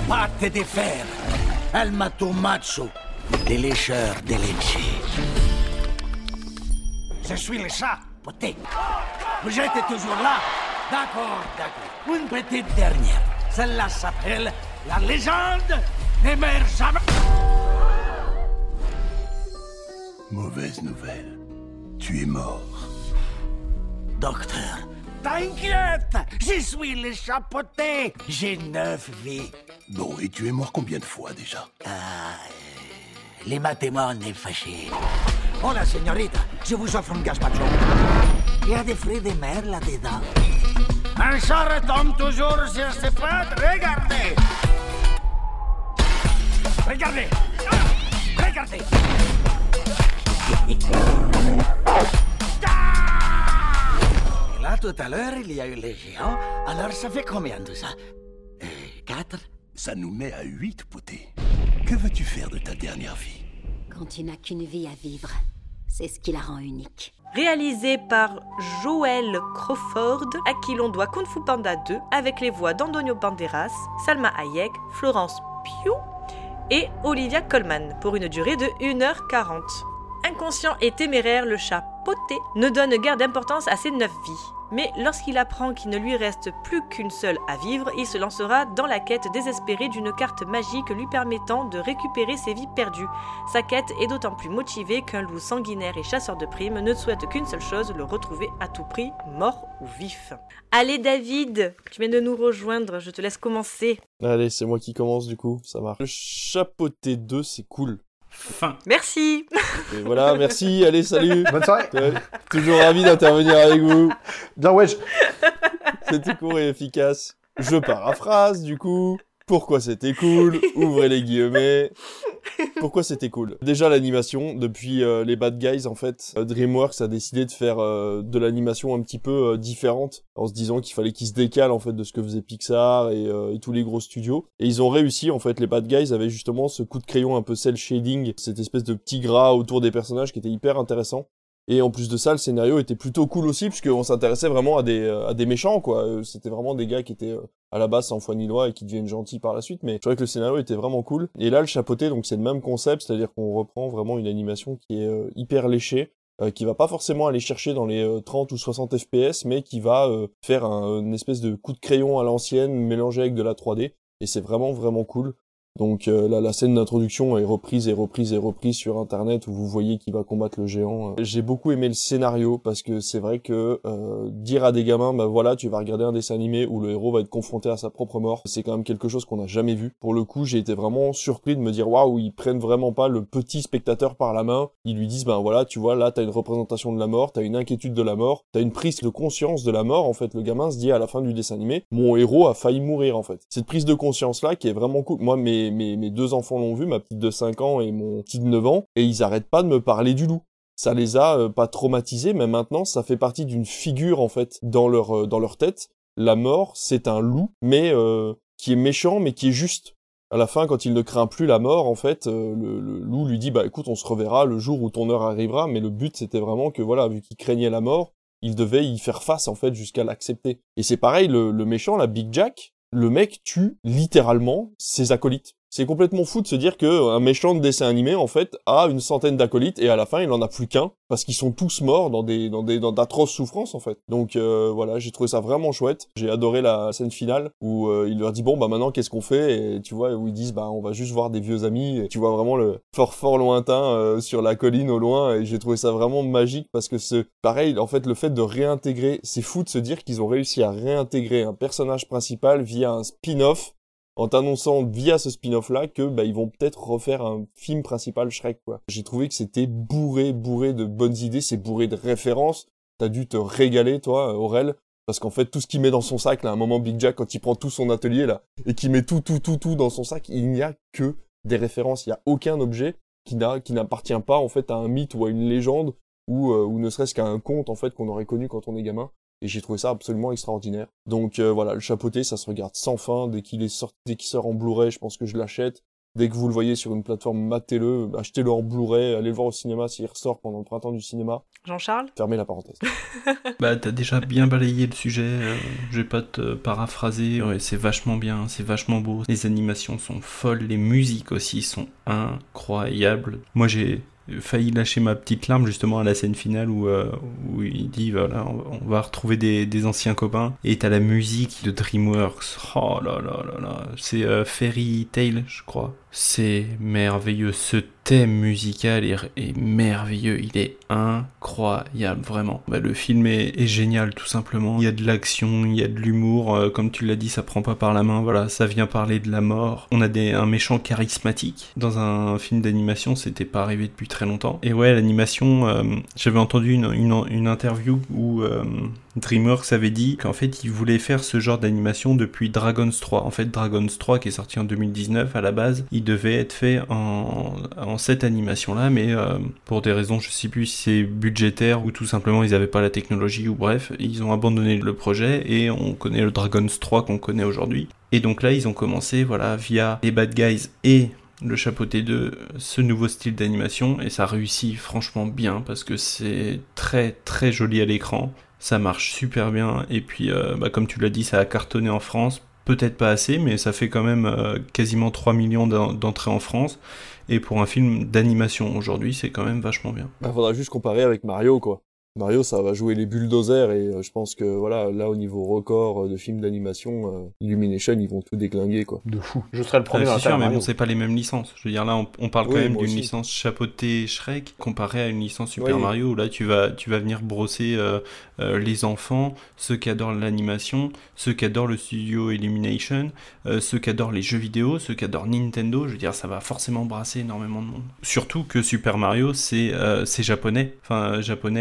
Pate de fer, el matomacho, des lécheurs de leche. Je suis le chat Potté. Vous êtes toujours là? D'accord, d'accord. Une petite dernière. Celle-là s'appelle La légende des mers jamais. Mauvaise nouvelle. Tu es mort. Docteur, t'inquiète, je suis le Chat Potté. J'ai 9 vies. Bon, et tu es mort combien de fois déjà? Les mathémons est fâché. Hola, señorita, je vous offre un gazpacho. Il y a des fruits de mer là-dedans. Un chat retombe toujours sur ses pattes. Regardez. Regardez. Ah, regardez. Ah, et là, tout à l'heure, il y a eu les géants. Alors, ça fait combien de ça? 4? Ça nous met à 8, Potté. Que veux-tu faire de ta dernière vie? Quand tu n'as qu'une vie à vivre, c'est ce qui la rend unique. Réalisé par Joel Crawford, à qui l'on doit Kung Fu Panda 2, avec les voix d'Antonio Banderas, Salma Hayek, Florence Pugh et Olivia Colman, pour une durée de 1h40. Inconscient et téméraire, le chat Potté ne donne guère d'importance à ses 9 vies. Mais lorsqu'il apprend qu'il ne lui reste plus qu'une seule à vivre, il se lancera dans la quête désespérée d'une carte magique lui permettant de récupérer ses vies perdues. Sa quête est d'autant plus motivée qu'un loup sanguinaire et chasseur de primes ne souhaite qu'une seule chose, le retrouver à tout prix, mort ou vif. Allez David, tu viens de nous rejoindre, je te laisse commencer. Allez, c'est moi qui commence du coup, ça marche. Le Chat Potté 2, c'est cool. Fin. Merci. Et voilà, merci, allez, salut. Bonne soirée. Toujours ravi d'intervenir avec vous. Bien wesh. C'était court et efficace. Je paraphrase, du coup. Pourquoi c'était cool? Ouvrez les guillemets. Pourquoi c'était cool? Déjà, l'animation, depuis les Bad Guys, en fait, Dreamworks a décidé de faire de l'animation un petit peu différente, en se disant qu'il fallait qu'ils se décalent, en fait, de ce que faisait Pixar et tous les gros studios. Et ils ont réussi, en fait, les Bad Guys avaient justement ce coup de crayon un peu cel shading, cette espèce de petit gras autour des personnages qui était hyper intéressant. Et en plus de ça, le scénario était plutôt cool aussi, puisqu'on s'intéressait vraiment à des méchants, quoi. C'était vraiment des gars qui étaient à la base sans foi ni loi et qui deviennent gentils par la suite, mais je trouvais que le scénario était vraiment cool. Et là, le Chat Potté, donc c'est le même concept, c'est-à-dire qu'on reprend vraiment une animation qui est hyper léchée, qui va pas forcément aller chercher dans les 30 ou 60 FPS, mais qui va faire une espèce de coup de crayon à l'ancienne, mélangé avec de la 3D, et c'est vraiment, vraiment cool. Donc la scène d'introduction est reprise sur internet où vous voyez qu'il va combattre le géant. J'ai beaucoup aimé le scénario parce que c'est vrai que dire à des gamins bah voilà tu vas regarder un dessin animé où le héros va être confronté à sa propre mort, c'est quand même quelque chose qu'on n'a jamais vu. Pour le coup j'ai été vraiment surpris de me dire waouh ils prennent vraiment pas le petit spectateur par la main, ils lui disent ben voilà tu vois là t'as une représentation de la mort, t'as une inquiétude de la mort, t'as une prise de conscience de la mort en fait. Le gamin se dit à la fin du dessin animé mon héros a failli mourir en fait. Cette prise de conscience là qui est vraiment cool. Moi mes 2 enfants l'ont vu, ma petite de 5 ans et mon petit de 9 ans, et ils arrêtent pas de me parler du loup. Ça les a pas traumatisés, mais maintenant, ça fait partie d'une figure, en fait, dans leur tête. La mort, c'est un loup, mais qui est méchant, mais qui est juste. À la fin, quand il ne craint plus la mort, en fait, le loup lui dit « Bah écoute, on se reverra le jour où ton heure arrivera », mais le but, c'était vraiment que, voilà, vu qu'il craignait la mort, il devait y faire face, en fait, jusqu'à l'accepter. Et c'est pareil, le méchant, la Big Jack... Le mec tue littéralement ses acolytes. C'est complètement fou de se dire qu'un méchant de dessin animé, en fait, a une centaine d'acolytes et à la fin, il en a plus qu'un parce qu'ils sont tous morts dans d'atroces souffrances, en fait. Donc voilà, j'ai trouvé ça vraiment chouette. J'ai adoré la scène finale où il leur dit bon bah maintenant qu'est-ce qu'on fait et tu vois où ils disent bah on va juste voir des vieux amis. Et tu vois vraiment le fort lointain sur la colline au loin et j'ai trouvé ça vraiment magique parce que c'est pareil en fait le fait de réintégrer, c'est fou de se dire qu'ils ont réussi à réintégrer un personnage principal via un spin-off. En t'annonçant via ce spin-off-là que bah ils vont peut-être refaire un film principal Shrek, quoi. J'ai trouvé que c'était bourré de bonnes idées, c'est bourré de références. T'as dû te régaler, toi, Aurel, parce qu'en fait, tout ce qu'il met dans son sac, là, à un moment, Big Jack, quand il prend tout son atelier, là, et qu'il met tout dans son sac, il n'y a que des références. Il n'y a aucun objet qui n'appartient pas, en fait, à un mythe ou à une légende, ou ne serait-ce qu'à un conte, en fait, qu'on aurait connu quand on est gamin. et j'ai trouvé ça absolument extraordinaire. Donc voilà, Le Chat Potté, ça se regarde sans fin. Dès qu'il sort en Blu-ray, je pense que je l'achète. Dès que vous le voyez sur une plateforme, matez-le, achetez-le en Blu-ray, allez le voir au cinéma s'il ressort pendant le printemps du cinéma. Jean-Charles ? Fermez la parenthèse. Bah, t'as déjà bien balayé le sujet, je vais pas te paraphraser, ouais, c'est vachement bien, c'est vachement beau, les animations sont folles, les musiques aussi sont incroyables. Moi, j'ai failli lâcher ma petite larme justement à la scène finale où il dit voilà, on va retrouver des anciens copains, et t'as la musique de Dreamworks, oh là là là là, c'est Fairy Tail je crois, c'est merveilleux, ce thème musical est merveilleux, il est incroyable vraiment. Bah, le film est génial tout simplement, il y a de l'action, il y a de l'humour, comme tu l'as dit, ça prend pas par la main, voilà, ça vient parler de la mort, on a un méchant charismatique. Dans un film d'animation c'était pas arrivé depuis très longtemps, et ouais, l'animation, j'avais entendu une interview où Dreamworks avait dit qu'en fait ils voulaient faire ce genre d'animation depuis Dragons 3. En fait, Dragons 3 qui est sorti en 2019, à la base il devait être fait en cette animation là, mais pour des raisons, je sais plus si c'est budgétaire ou tout simplement ils avaient pas la technologie, ou bref, ils ont abandonné le projet, et on connaît le Dragons 3 qu'on connaît aujourd'hui. Et donc là ils ont commencé, voilà, via les Bad Guys et Le Chat Potté 2, ce nouveau style d'animation, et ça réussit franchement bien parce que c'est très très joli à l'écran, ça marche super bien, et puis comme tu l'as dit, ça a cartonné en France, peut-être pas assez, mais ça fait quand même quasiment 3 millions d'entrées en France, et pour un film d'animation aujourd'hui, c'est quand même vachement bien. Bah, faudra juste comparer avec Mario quoi. Mario, ça va jouer les bulldozers, et je pense que voilà, là au niveau record de films d'animation, Illumination, ils vont tout déglinguer quoi. De fou. Je serais le premier à le faire. C'est sûr, mais bon, c'est pas les mêmes licences. Je veux dire, là on parle quand même d'une licence Chat Potté Shrek comparée à une licence Super Mario, où là tu vas venir brosser les enfants, ceux qui adorent l'animation, ceux qui adorent le studio Illumination, ceux qui adorent les jeux vidéo, ceux qui adorent Nintendo. Je veux dire, ça va forcément brasser énormément de monde. Surtout que Super Mario, c'est japonais,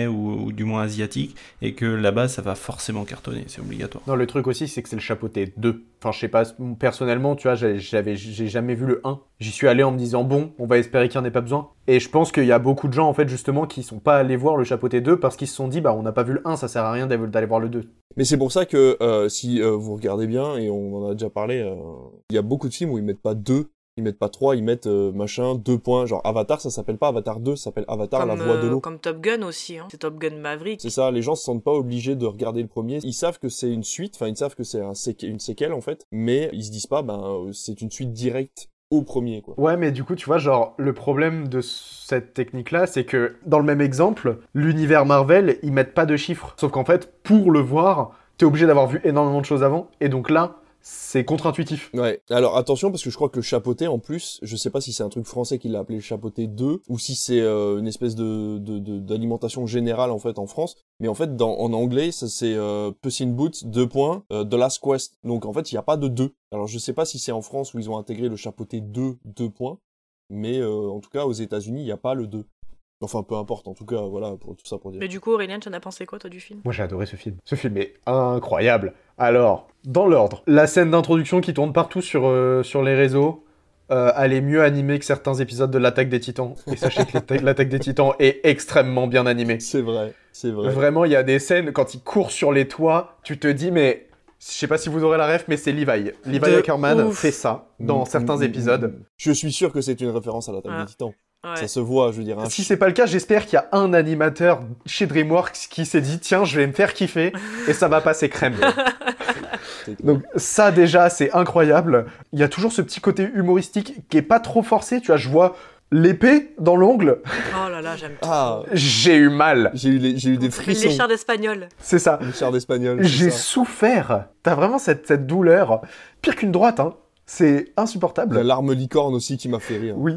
ou du moins asiatique, et que là-bas ça va forcément cartonner, c'est obligatoire. Non, le truc aussi c'est que c'est Le Chat Potté 2. Enfin, je sais pas, personnellement, tu vois, j'ai jamais vu le 1. J'y suis allé en me disant bon, on va espérer qu'il n'y en ait pas besoin. Et je pense qu'il y a beaucoup de gens en fait justement qui sont pas allés voir Le Chat Potté 2 parce qu'ils se sont dit bah on n'a pas vu le 1, ça sert à rien d'aller voir le 2. Mais c'est pour ça que si vous regardez bien, et on en a déjà parlé, il y a beaucoup de films où ils mettent pas 2. Ils mettent pas 3, ils mettent machin, 2 points. Genre Avatar, ça s'appelle pas Avatar 2, ça s'appelle Avatar la voix de l'eau. Comme Top Gun aussi, hein. C'est Top Gun Maverick. C'est ça, les gens se sentent pas obligés de regarder le premier. Ils savent que c'est une suite, enfin ils savent que c'est une séquelle en fait, mais ils se disent pas, c'est une suite directe au premier quoi. Ouais, mais du coup, tu vois, genre, le problème de cette technique-là, c'est que dans le même exemple, l'univers Marvel, ils mettent pas de chiffres. Sauf qu'en fait, pour le voir, t'es obligé d'avoir vu énormément de choses avant, et donc là, c'est contre-intuitif. Ouais. Alors attention, parce que je crois que Le Chat Potté, en plus, je sais pas si c'est un truc français qui l'a appelé Le Chat Potté 2 ou si c'est une espèce de d'alimentation générale en fait en France. Mais en fait, en anglais, ça c'est Puss in Boots 2 points, The Last Quest. Donc en fait, il y a pas de 2. Alors je sais pas si c'est en France où ils ont intégré Le Chat Potté 2 points, mais en tout cas aux États-Unis, il y a pas le 2. Enfin, peu importe, en tout cas, voilà, pour tout ça pour dire. Mais du coup, Aurélien, tu en as pensé quoi, toi, du film ? Moi, j'ai adoré ce film. Ce film est incroyable. Alors, dans l'ordre, la scène d'introduction qui tourne partout sur les réseaux, elle est mieux animée que certains épisodes de l'Attaque des Titans. Et sachez que l'Attaque des Titans est extrêmement bien animée. C'est vrai, c'est vrai. Vraiment, il y a des scènes, quand ils courent sur les toits, tu te dis, mais... Je sais pas si vous aurez la ref, mais c'est Levi Ackerman fait ça dans certains épisodes. Je suis sûr que c'est une référence à l'Attaque des Titans. Ouais. Ça se voit, je veux dire. Si c'est pas le cas, j'espère qu'il y a un animateur chez DreamWorks qui s'est dit « Tiens, je vais me faire kiffer et ça va passer crème. » Donc ça, déjà, c'est incroyable. Il y a toujours ce petit côté humoristique qui est pas trop forcé. Tu vois, je vois l'épée dans l'ongle. Oh là là, j'aime tout. Ah, j'ai eu mal. J'ai eu des frissons. L'écharde espagnole. C'est ça. L'écharde espagnole. J'ai souffert. T'as vraiment cette douleur. Pire qu'une droite, hein. C'est insupportable. La larme licorne aussi qui m'a fait rire. Oui.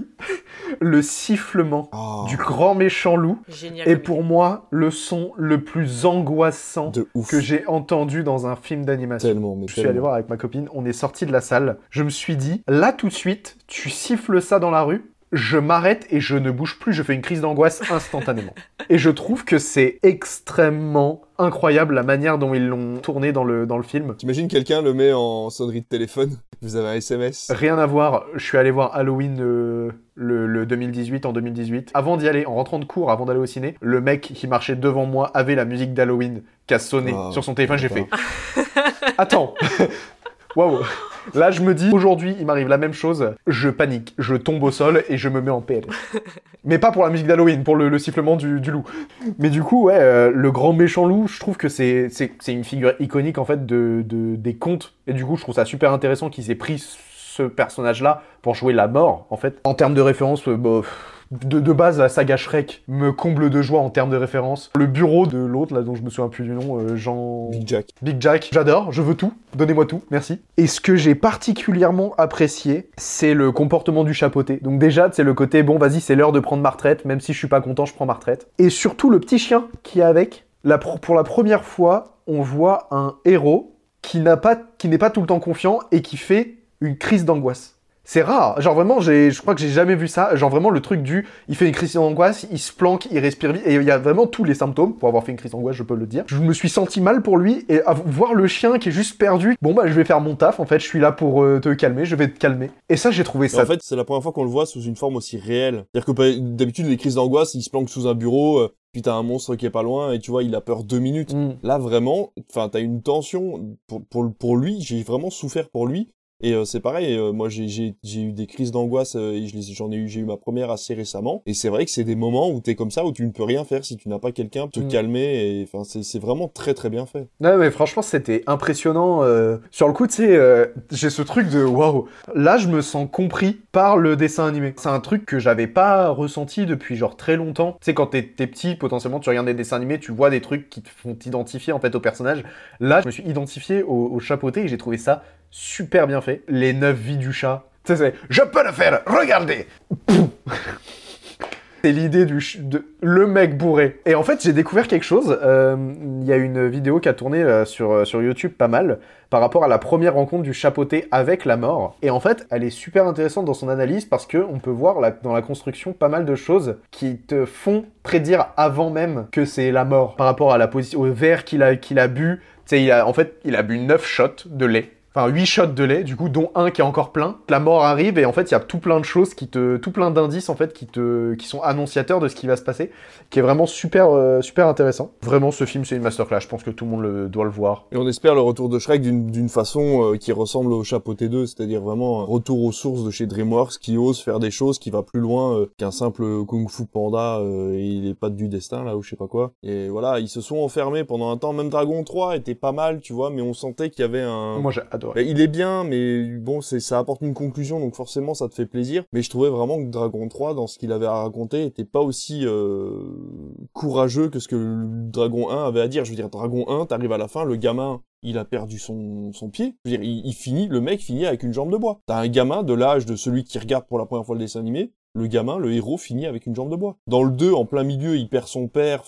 Le sifflement du grand méchant loup est pour moi le son le plus angoissant que j'ai entendu dans un film d'animation. Je suis allé voir avec ma copine, on est sorti de la salle. Je me suis dit, là tout de suite, tu siffles ça dans la rue, je m'arrête et je ne bouge plus, je fais une crise d'angoisse instantanément. Et je trouve que c'est extrêmement... incroyable la manière dont ils l'ont tourné dans le film. T'imagines quelqu'un le met en sonnerie de téléphone Vous avez un SMS ? Rien à voir. Je suis allé voir Halloween le 2018, en 2018. Avant d'y aller, en rentrant de cours, avant d'aller au ciné, le mec qui marchait devant moi avait la musique d'Halloween qui a sonné sur son téléphone. J'ai fait « Attends !» Waouh. Là, je me dis, aujourd'hui, il m'arrive la même chose, je panique, je tombe au sol et je me mets en PLS. Mais pas pour la musique d'Halloween, pour le sifflement du loup. Mais du coup, ouais, le grand méchant loup, je trouve que c'est une figure iconique, en fait, des contes. Et du coup, je trouve ça super intéressant qu'ils aient pris ce personnage-là pour jouer la mort, en fait. En termes de référence, de base, la saga Shrek me comble de joie en termes de référence. Le bureau de l'autre, là, dont je me souviens plus du nom, Big Jack. J'adore, je veux tout. Donnez-moi tout, merci. Et ce que j'ai particulièrement apprécié, c'est le comportement du chapeauté. Donc déjà, c'est le côté, bon, vas-y, c'est l'heure de prendre ma retraite. Même si je suis pas content, je prends ma retraite. Et surtout, le petit chien qui est avec. Pour la première fois, on voit un héros qui n'est pas tout le temps confiant et qui fait une crise d'angoisse. C'est rare, genre vraiment, je crois que j'ai jamais vu ça, genre vraiment le truc il fait une crise d'angoisse, il se planque, il respire vite, et il y a vraiment tous les symptômes, pour avoir fait une crise d'angoisse, je peux le dire. Je me suis senti mal pour lui, et à voir le chien qui est juste perdu, bon bah je vais faire mon taf, en fait, je suis là pour te calmer, je vais te calmer. Et ça, j'ai trouvé ça. En fait, c'est la première fois qu'on le voit sous une forme aussi réelle. C'est-à-dire que d'habitude, les crises d'angoisse, il se planque sous un bureau, puis t'as un monstre qui est pas loin, et tu vois, il a peur 2 minutes. Là, vraiment, enfin, t'as une tension pour lui, j'ai vraiment souffert pour lui. Et c'est pareil, moi j'ai eu des crises d'angoisse, et j'ai eu ma première assez récemment. Et c'est vrai que c'est des moments où t'es comme ça, où tu ne peux rien faire si tu n'as pas quelqu'un pour te calmer. Et enfin c'est vraiment très très bien fait. Ouais, mais franchement c'était impressionnant. Sur le coup tu sais, j'ai ce truc de waouh. Là je me sens compris par le dessin animé. C'est un truc que j'avais pas ressenti depuis genre très longtemps. Tu sais quand t'es petit, potentiellement tu regardes des dessins animés, tu vois des trucs qui te font t'identifier en fait au personnage. Là je me suis identifié au chapeauté et j'ai trouvé ça super bien fait. Les 9 vies du chat. Tu sais, je peux le faire, regardez. C'est l'idée de le mec bourré. Et en fait, j'ai découvert quelque chose. Il y a une vidéo qui a tourné sur YouTube pas mal par rapport à la première rencontre du chapeauté avec la mort. Et en fait, elle est super intéressante dans son analyse parce qu'on peut voir dans la construction pas mal de choses qui te font prédire avant même que c'est la mort. Par rapport à la position, au verre qu'il a bu. Tu sais, il a bu 9 shots de lait. Enfin, 8 shots de lait, du coup, dont un qui est encore plein. La mort arrive et en fait, il y a tout plein de choses tout plein d'indices, en fait, qui sont annonciateurs de ce qui va se passer, qui est vraiment super, super intéressant. Vraiment, ce film, c'est une masterclass. Je pense que tout le monde doit le voir. Et on espère le retour de Shrek d'une façon qui ressemble au Chat Potté 2, c'est-à-dire vraiment un retour aux sources de chez Dreamworks, qui ose faire des choses, qui va plus loin qu'un simple Kung Fu Panda et les pattes du destin, là, ou je sais pas quoi. Et voilà, ils se sont enfermés pendant un temps. Même Dragon 3 était pas mal, tu vois, mais on sentait qu'il y avait un... Moi, il est bien, mais bon, ça apporte une conclusion, donc forcément, ça te fait plaisir. Mais je trouvais vraiment que Dragon 3, dans ce qu'il avait à raconter, était pas aussi courageux que ce que le Dragon 1 avait à dire. Je veux dire, Dragon 1, t'arrives à la fin, le gamin, il a perdu son pied. Je veux dire, le mec finit avec une jambe de bois. T'as un gamin de l'âge de celui qui regarde pour la première fois le dessin animé. Le gamin, le héros, finit avec une jambe de bois. Dans le 2, en plein milieu, il perd son père,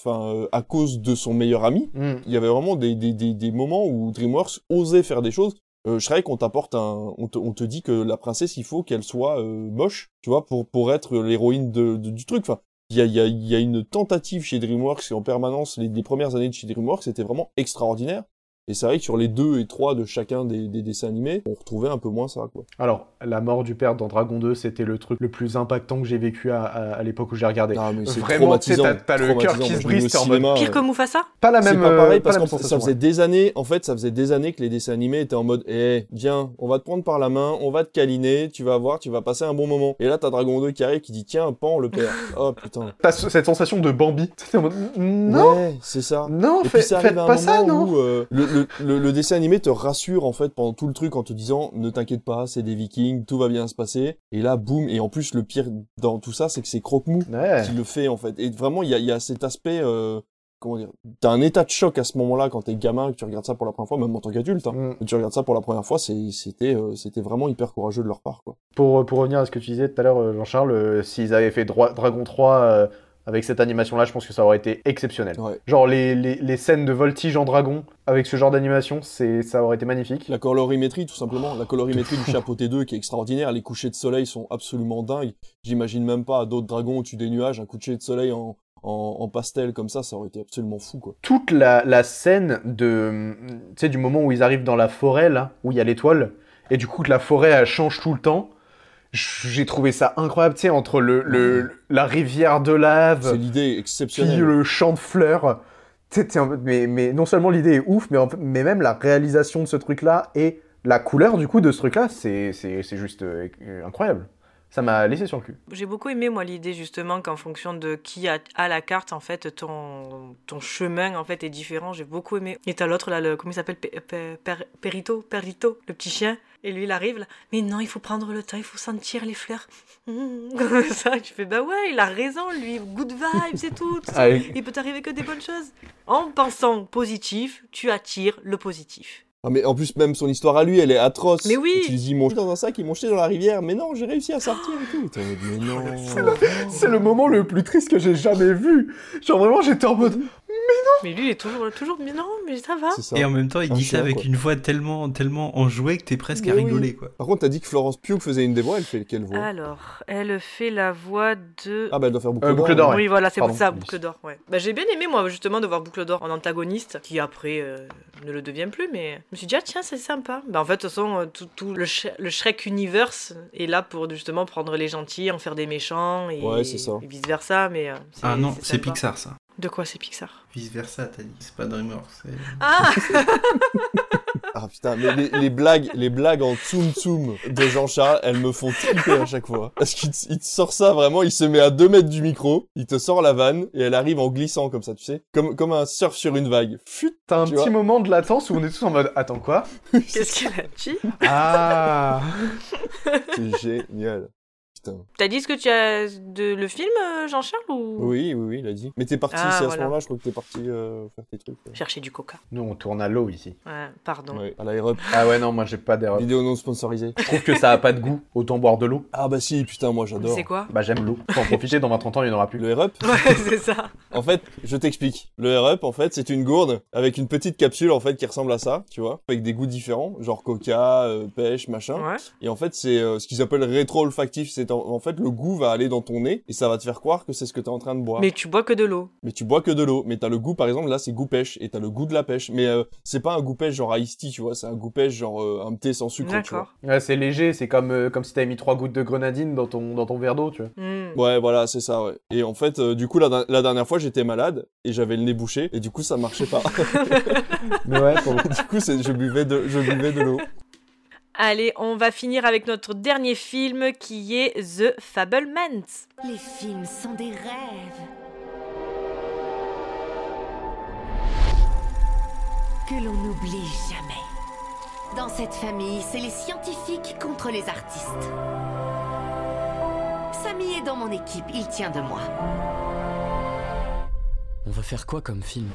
à cause de son meilleur ami. Il y avait vraiment des moments où DreamWorks osait faire des choses. Shrek, on t'apporte on te dit que la princesse, il faut qu'elle soit moche, tu vois, pour être l'héroïne du truc. Enfin, il y a une tentative chez DreamWorks et en permanence, les premières années de chez DreamWorks, c'était vraiment extraordinaire. Et c'est vrai que sur les 2 et 3 de chacun des dessins animés, on retrouvait un peu moins ça, quoi. Alors, la mort du père dans Dragon 2, c'était le truc le plus impactant que j'ai vécu à l'époque où j'ai regardé. Ah, mais c'est vraiment, traumatisant. T'as le cœur qui se brise, en mode... Pire que Mufasa ? Pas la même... C'est pas pareil, parce que ça faisait des années, en fait, que les dessins animés étaient en mode « Eh, viens, on va te prendre par la main, on va te câliner, tu vas voir, tu vas passer un bon moment. » Et là, t'as Dragon 2 qui arrive, qui dit « Tiens, pends le père. » Oh, putain. T'as cette sensation de Bambi. T'es en mode « Non !» Ouais, c'est ça. Non, faites pas ça, non. Le dessin animé te rassure en fait pendant tout le truc en te disant ne t'inquiète pas, c'est des Vikings, tout va bien se passer. Et là boum, et en plus le pire dans tout ça c'est que c'est Croque-Mou qui le fait en fait. Et vraiment il y a cet aspect comment dire, t'as un état de choc à ce moment-là quand t'es gamin que tu regardes ça pour la première fois, même en tant qu'adulte. Tu regardes ça pour la première fois, c'était vraiment hyper courageux de leur part, quoi. Pour revenir à ce que tu disais tout à l'heure Jean-Charles, s'ils avaient fait Dragon 3 avec cette animation-là, je pense que ça aurait été exceptionnel. Ouais. Genre, les scènes de voltige en dragon, avec ce genre d'animation, ça aurait été magnifique. La colorimétrie, tout simplement. Oh, la colorimétrie du Chat Potté 2, qui est extraordinaire. Les couchers de soleil sont absolument dingues. J'imagine même pas d'autres dragons au-dessus des nuages, un coucher de soleil en pastel comme ça aurait été absolument fou, quoi. Toute la scène du moment où ils arrivent dans la forêt, là, où il y a l'étoile, et du coup que la forêt elle change tout le temps. J'ai trouvé ça incroyable, tu sais, entre la rivière de lave, c'est l'idée exceptionnelle, puis le champ de fleurs. Mais non seulement l'idée est ouf, mais même la réalisation de ce truc-là et la couleur du coup de ce truc-là, c'est juste incroyable. Ça m'a laissé sur le cul. J'ai beaucoup aimé, moi, l'idée, justement, qu'en fonction de qui a la carte, en fait, ton chemin, en fait, est différent. J'ai beaucoup aimé. Et t'as l'autre, là, comment il s'appelle, Perito, le petit chien. Et lui, il arrive, là. Mais non, il faut prendre le temps, il faut sentir les fleurs. Comme ça, tu fais, bah ouais, il a raison, lui. Good vibes et tout. Il peut t'arriver que des bonnes choses. En pensant positif, tu attires le positif. Ah mais en plus, même son histoire à lui, elle est atroce. Mais oui. Tu dis, ils m'ont jeté dans un sac, ils m'ont jeté dans la rivière. Mais non, j'ai réussi à sortir et tout. Mais non. C'est le moment le plus triste que j'ai jamais vu. Genre vraiment, j'étais en mode... Mais non. Mais lui, il est toujours... Mais non, mais ça va. Ça. Et en même temps, il dit ça avec quoi. Une voix tellement enjouée que t'es presque à rigoler, quoi. Par contre, t'as dit que Florence Pugh faisait une des voix. Elle fait quelle voix? Alors, elle fait la voix de... Ah bah, elle doit faire Boucle d'or. Oui, voilà, c'est pour ça, Boucle d'or, ouais. Bah, j'ai bien aimé, moi, justement, de voir Boucle d'or en antagoniste, qui après ne le devient plus, mais... Je me suis dit, ah tiens, c'est sympa. Bah, en fait, de toute façon, tout le Shrek Universe est là pour, justement, prendre les gentils, en faire des méchants, et, ouais, c'est ça. Et vice-versa, mais... Ah non, c'est Pixar, ça. De quoi c'est Pixar? Vice versa, t'as dit. C'est pas Dreamworks. Ah. Ah putain, mais les blagues en tsum tsum de Jean-Charles, elles me font triper à chaque fois. Parce qu'il te sort ça vraiment, il se met à 2 mètres du micro, il te sort la vanne et elle arrive en glissant comme ça, tu sais, comme un surf sur une vague. Putain, t'as un petit moment de latence où on est tous en mode attends quoi? Qu'est-ce qu'il a dit? Ah. C'est génial. T'as dit ce que tu as de le film, Jean-Charles ou... Oui, il a dit. Mais t'es parti, c'est à ce moment-là, je crois que t'es parti faire tes trucs. Chercher du coca. Nous, on tourne à l'eau ici. Ouais, pardon. Ouais, à l'aérop. Ah ouais, non, moi j'ai pas d'aérop. Vidéo non sponsorisée. Je trouve que ça a pas de goût, autant boire de l'eau. Ah bah si, putain, moi j'adore. C'est quoi? Bah j'aime l'eau. Faut en profiter, dans 20-30 ans, il n'y en aura plus. Le aérop? Ouais, c'est ça. En fait, je t'explique. Le aérop, en fait, c'est une gourde avec une petite capsule, en fait, qui ressemble à ça, tu vois, avec des goûts différents, genre coca, pêche, machin. Ouais. Et en fait, c'est ce qu'ils appellent rétro-olfactif, c'est en fait, le goût va aller dans ton nez et ça va te faire croire que c'est ce que t'es en train de boire. Mais tu bois que de l'eau. Mais t'as le goût, par exemple, là, c'est goût pêche et t'as le goût de la pêche. Mais c'est pas un goût pêche genre iced tea, tu vois. C'est un goût pêche genre un thé sans sucre, tu vois. Ouais, c'est léger. C'est comme si t'avais mis 3 gouttes de grenadine dans ton verre d'eau, tu vois. Mm. Ouais, voilà, c'est ça, ouais. Et en fait, du coup, la dernière fois, j'étais malade et j'avais le nez bouché et du coup, ça marchait pas. Mais ouais, du coup, je buvais de l'eau. Allez, on va finir avec notre dernier film qui est The Fabelmans. Les films sont des rêves. Que l'on n'oublie jamais. Dans cette famille, c'est les scientifiques contre les artistes. Samy est dans mon équipe, il tient de moi. On va faire quoi comme film ?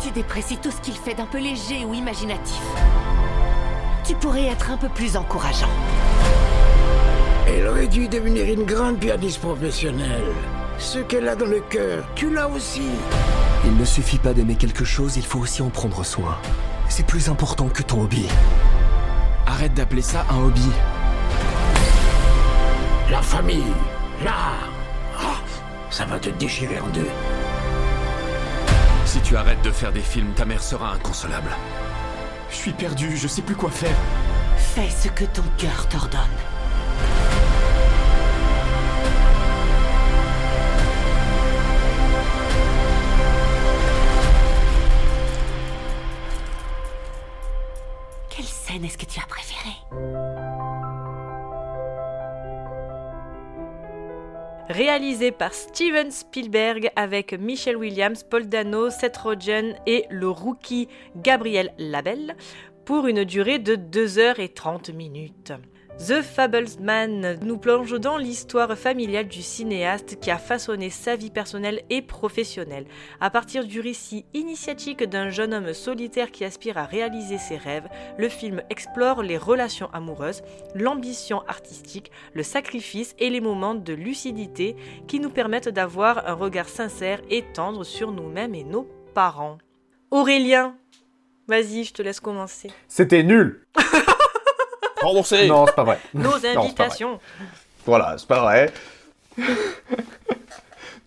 Tu déprécies tout ce qu'il fait d'un peu léger ou imaginatif. Tu pourrais être un peu plus encourageant. Elle aurait dû devenir une grande pianiste professionnelle. Ce qu'elle a dans le cœur, tu l'as aussi. Il ne suffit pas d'aimer quelque chose, il faut aussi en prendre soin. C'est plus important que ton hobby. Arrête d'appeler ça un hobby. La famille, l'art, ça va te déchirer en deux. Si tu arrêtes de faire des films, ta mère sera inconsolable. Je suis perdu, je sais plus quoi faire. Fais ce que ton cœur t'ordonne. Quelle scène est-ce que tu as préférée ? Réalisé par Steven Spielberg avec Michelle Williams, Paul Dano, Seth Rogen et le rookie Gabriel Labelle pour une durée de 2h30. The Fabelmans nous plonge dans l'histoire familiale du cinéaste qui a façonné sa vie personnelle et professionnelle. À partir du récit initiatique d'un jeune homme solitaire qui aspire à réaliser ses rêves, le film explore les relations amoureuses, l'ambition artistique, le sacrifice et les moments de lucidité qui nous permettent d'avoir un regard sincère et tendre sur nous-mêmes et nos parents. Aurélien, vas-y, je te laisse commencer. C'était nul. Remboursé. Non, c'est pas vrai. Nos invitations. Voilà, c'est pas vrai.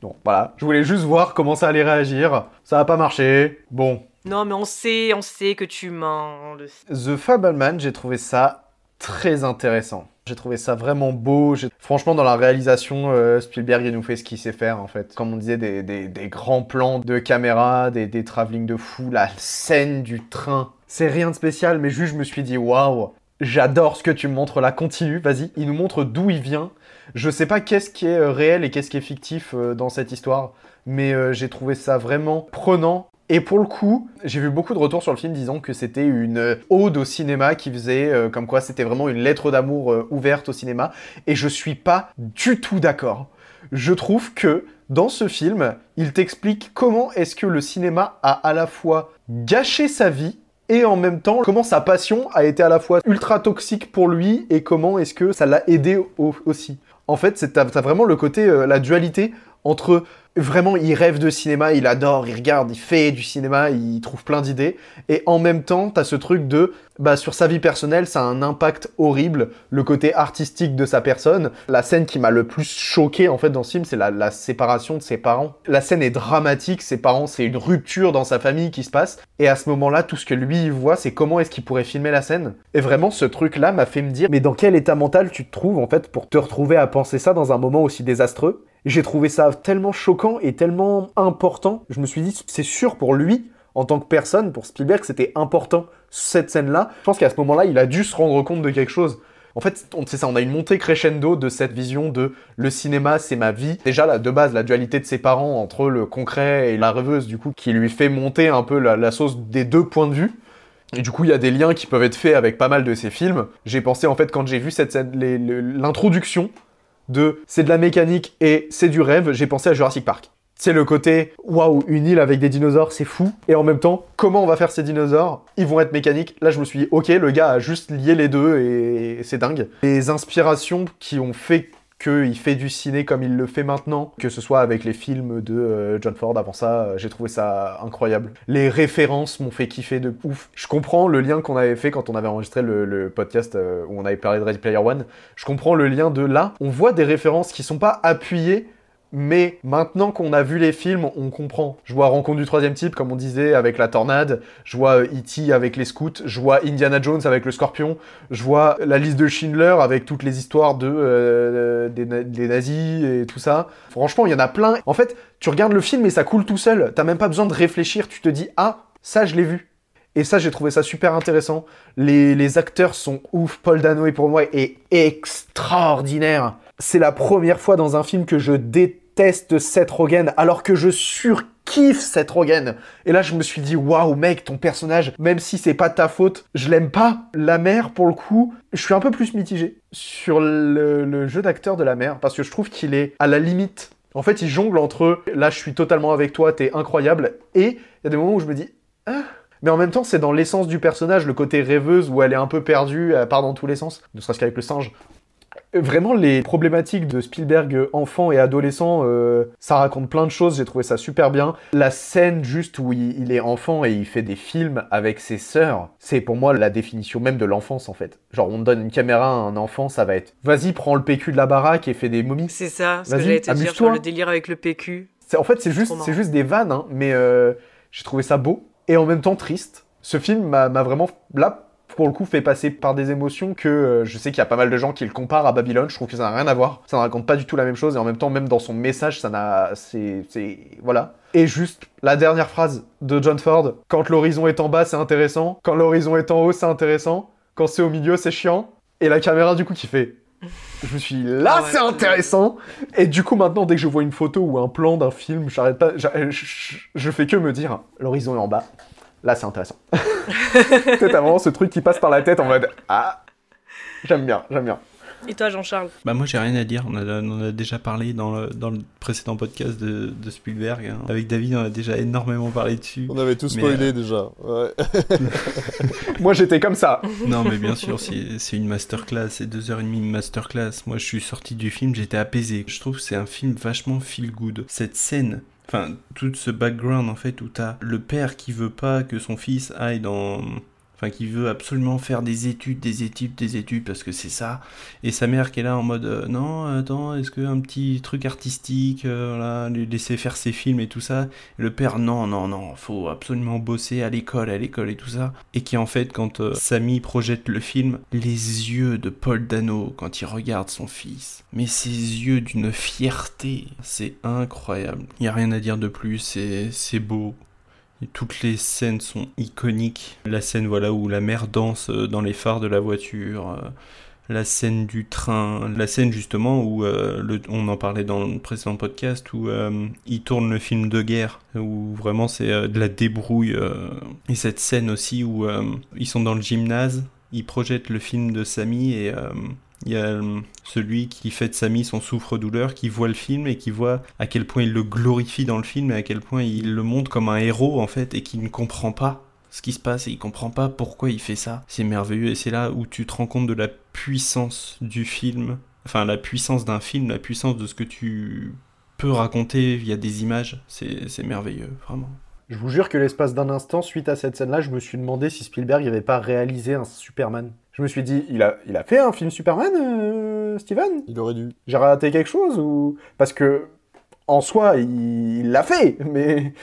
Donc voilà, je voulais juste voir comment ça allait réagir. Ça a pas marché, bon. Non mais on sait que tu mens. The Fabelmans, j'ai trouvé ça très intéressant. J'ai trouvé ça vraiment beau. Franchement, dans la réalisation, Spielberg, il nous fait ce qu'il sait faire, en fait. Comme on disait, des grands plans de caméra, des travelling de fou, la scène du train. C'est rien de spécial, mais juste, je me suis dit, waouh, j'adore ce que tu me montres là, continue, vas-y. Il nous montre d'où il vient. Je sais pas qu'est-ce qui est réel et qu'est-ce qui est fictif dans cette histoire, mais j'ai trouvé ça vraiment prenant. Et pour le coup, j'ai vu beaucoup de retours sur le film disant que c'était une ode au cinéma qui faisait comme quoi c'était vraiment une lettre d'amour ouverte au cinéma. Et je suis pas du tout d'accord. Je trouve que dans ce film, il t'explique comment est-ce que le cinéma a à la fois gâché sa vie et en même temps comment sa passion a été à la fois ultra toxique pour lui et comment est-ce que ça l'a aidé aussi. En fait, t'as vraiment le côté, la dualité entre... Vraiment, il rêve de cinéma, il adore, il regarde, il fait du cinéma, il trouve plein d'idées. Et en même temps, t'as ce truc de... Bah, sur sa vie personnelle, ça a un impact horrible. Le côté artistique de sa personne. La scène qui m'a le plus choqué, en fait, dans ce film, c'est la séparation de ses parents. La scène est dramatique. Ses parents, c'est une rupture dans sa famille qui se passe. Et à ce moment-là, tout ce que lui, il voit, c'est comment est-ce qu'il pourrait filmer la scène. Et vraiment, ce truc-là m'a fait me dire... Mais dans quel état mental tu te trouves, en fait, pour te retrouver à penser ça dans un moment aussi désastreux ? J'ai trouvé ça tellement choquant et tellement important. Je me suis dit, c'est sûr pour lui, en tant que personne, pour Spielberg, c'était important, cette scène-là. Je pense qu'à ce moment-là, il a dû se rendre compte de quelque chose. En fait, c'est ça, on a une montée crescendo de cette vision de « le cinéma, c'est ma vie ». Déjà, là, de base, la dualité de ses parents entre le concret et la rêveuse, du coup, qui lui fait monter un peu la sauce des deux points de vue. Et du coup, il y a des liens qui peuvent être faits avec pas mal de ses films. J'ai pensé, en fait, quand j'ai vu cette scène, l'introduction... c'est de la mécanique et c'est du rêve, j'ai pensé à Jurassic Park. C'est le côté, waouh, une île avec des dinosaures, c'est fou. Et en même temps, comment on va faire ces dinosaures ? Ils vont être mécaniques. Là, je me suis dit, ok, le gars a juste lié les deux et c'est dingue. Les inspirations qui ont fait qu'il fait du ciné comme il le fait maintenant, que ce soit avec les films de John Ford avant ça, j'ai trouvé ça incroyable. Les références m'ont fait kiffer de ouf. Je comprends le lien qu'on avait fait quand on avait enregistré le podcast où on avait parlé de Ready Player One. Je comprends le lien de là. On voit des références qui sont pas appuyées, mais maintenant qu'on a vu les films, on comprend. Je vois Rencontre du troisième type, comme on disait, avec la tornade. Je vois E.T. avec les scouts. Je vois Indiana Jones avec le scorpion. Je vois la liste de Schindler avec toutes les histoires des nazis et tout ça. Franchement, il y en a plein. En fait, tu regardes le film et ça coule tout seul. T'as même pas besoin de réfléchir. Tu te dis « Ah, ça, je l'ai vu ». Et ça, j'ai trouvé ça super intéressant. Les acteurs sont ouf. Paul Dano, pour moi, est extraordinaire. C'est la première fois dans un film que je déteste Seth Rogen, alors que je surkiffe Seth Rogen. Et là, je me suis dit, waouh, mec, ton personnage, même si c'est pas ta faute, je l'aime pas. La mère, pour le coup, je suis un peu plus mitigé sur le jeu d'acteur de la mère, parce que je trouve qu'il est à la limite. En fait, il jongle entre, là, je suis totalement avec toi, t'es incroyable, et il y a des moments où je me dis, ah. Mais en même temps, c'est dans l'essence du personnage, le côté rêveuse, où elle est un peu perdue, elle part dans tous les sens, ne serait-ce qu'avec le singe. Vraiment, les problématiques de Spielberg enfant et adolescent, ça raconte plein de choses, j'ai trouvé ça super bien. La scène juste où il est enfant et il fait des films avec ses sœurs, c'est pour moi la définition même de l'enfance, en fait. Genre, on donne une caméra à un enfant, ça va être « Vas-y, prends le PQ de la baraque et fais des momies ». C'est ça, ce que j'allais te dire sur le délire avec le PQ. En fait, c'est juste des vannes, hein, mais j'ai trouvé ça beau et en même temps triste. Ce film m'a vraiment... Là, pour le coup, fait passer par des émotions que je sais qu'il y a pas mal de gens qui le comparent à Babylone. Je trouve que ça n'a rien à voir. Ça ne raconte pas du tout la même chose. Et en même temps, même dans son message, ça n'a... Voilà. Et juste la dernière phrase de John Ford. Quand l'horizon est en bas, c'est intéressant. Quand l'horizon est en haut, c'est intéressant. Quand c'est au milieu, c'est chiant. Et la caméra, du coup, qui fait... Je me suis dit, là, ah ouais, c'est intéressant. Et du coup, maintenant, dès que je vois une photo ou un plan d'un film, j'arrête pas... Je fais que me dire, l'horizon est en bas. Là, c'est intéressant. C'est vraiment ce truc qui passe par la tête en mode « Ah !» J'aime bien. Et toi, Jean-Charles ? Bah moi, j'ai rien à dire. On a déjà parlé dans le précédent podcast de Spielberg. Hein. Avec David, on a déjà énormément parlé dessus. On avait tout spoilé déjà. Ouais. Moi, j'étais comme ça. Non, mais bien sûr, c'est une masterclass. C'est 2h30 de masterclass. Moi, je suis sorti du film, j'étais apaisé. Je trouve que c'est un film vachement feel-good. Cette scène... Enfin, tout ce background, en fait, où t'as le père qui veut pas que son fils aille dans... enfin qui veut absolument faire des études parce que c'est ça, et sa mère qui est là en mode non attends, est-ce que un petit truc artistique, voilà, laisser faire ses films et tout ça, et le père non, faut absolument bosser à l'école et tout ça, et qui en fait quand Samy projette le film, les yeux de Paul Dano quand il regarde son fils, mais ses yeux d'une fierté, c'est incroyable, il n'y a rien à dire de plus, c'est beau. Et toutes les scènes sont iconiques. La scène voilà, où la mère danse dans les phares de la voiture, la scène du train, la scène justement où, on en parlait dans le précédent podcast, où il tourne le film de guerre, où vraiment c'est de la débrouille. Et cette scène aussi où ils sont dans le gymnase, ils projettent le film de Samy et... il y a celui qui fait de Samy son souffre-douleur, qui voit le film et qui voit à quel point il le glorifie dans le film et à quel point il le montre comme un héros en fait, et qui ne comprend pas ce qui se passe et il comprend pas pourquoi il fait ça. C'est merveilleux et c'est là où tu te rends compte de la puissance du film, enfin la puissance d'un film, la puissance de ce que tu peux raconter via des images. C'est merveilleux, vraiment. Je vous jure que l'espace d'un instant, suite à cette scène-là, je me suis demandé si Spielberg n'avait pas réalisé un Superman. Je me suis dit, il a fait un film Superman, Steven ? Il aurait dû. J'ai raté quelque chose ou... Parce que, en soi, il l'a fait, mais...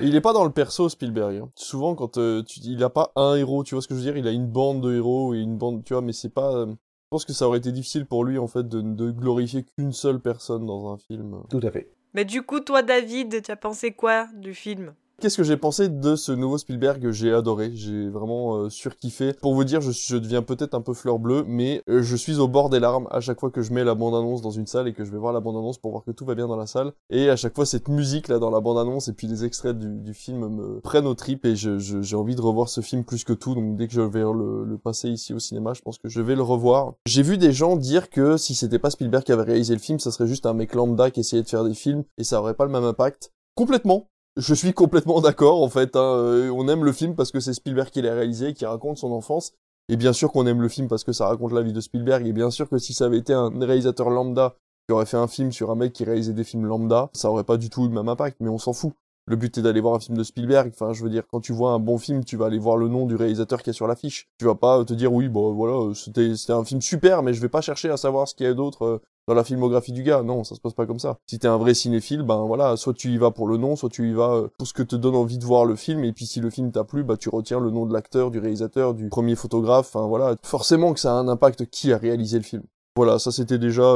Il n'est pas dans le perso, Spielberg. Hein. Souvent, quand il n'a pas un héros, tu vois ce que je veux dire ? Il a une bande de héros et une bande, tu vois, mais c'est pas... Je pense que ça aurait été difficile pour lui, en fait, de glorifier qu'une seule personne dans un film. Tout à fait. Mais du coup, toi, David, tu as pensé quoi du film ? Qu'est-ce que j'ai pensé de ce nouveau Spielberg ? J'ai adoré, j'ai vraiment surkiffé. Pour vous dire, je deviens peut-être un peu fleur bleue, mais je suis au bord des larmes à chaque fois que je mets la bande-annonce dans une salle et que je vais voir la bande-annonce pour voir que tout va bien dans la salle. Et à chaque fois, cette musique là dans la bande-annonce et puis les extraits du film me prennent aux tripes et j'ai envie de revoir ce film plus que tout. Donc dès que je vais le passer ici au cinéma, je pense que je vais le revoir. J'ai vu des gens dire que si c'était pas Spielberg qui avait réalisé le film, ça serait juste un mec lambda qui essayait de faire des films et ça aurait pas le même impact. Complètement. Je suis complètement d'accord, en fait, hein. On aime le film parce que c'est Spielberg qui l'a réalisé, qui raconte son enfance. Et bien sûr qu'on aime le film parce que ça raconte la vie de Spielberg. Et bien sûr que si ça avait été un réalisateur lambda qui aurait fait un film sur un mec qui réalisait des films lambda, ça aurait pas du tout eu le même impact, mais on s'en fout. Le but est d'aller voir un film de Spielberg. Enfin, je veux dire, quand tu vois un bon film, tu vas aller voir le nom du réalisateur qui est sur l'affiche. Tu vas pas te dire, oui, bon, voilà, c'était un film super, mais je vais pas chercher à savoir ce qu'il y a d'autre dans la filmographie du gars. Non, ça se passe pas comme ça. Si t'es un vrai cinéphile, ben voilà, soit tu y vas pour le nom, soit tu y vas pour ce que te donne envie de voir le film. Et puis si le film t'a plu, bah tu retiens le nom de l'acteur, du réalisateur, du premier photographe. Enfin voilà, forcément que ça a un impact qui a réalisé le film. Voilà, ça c'était déjà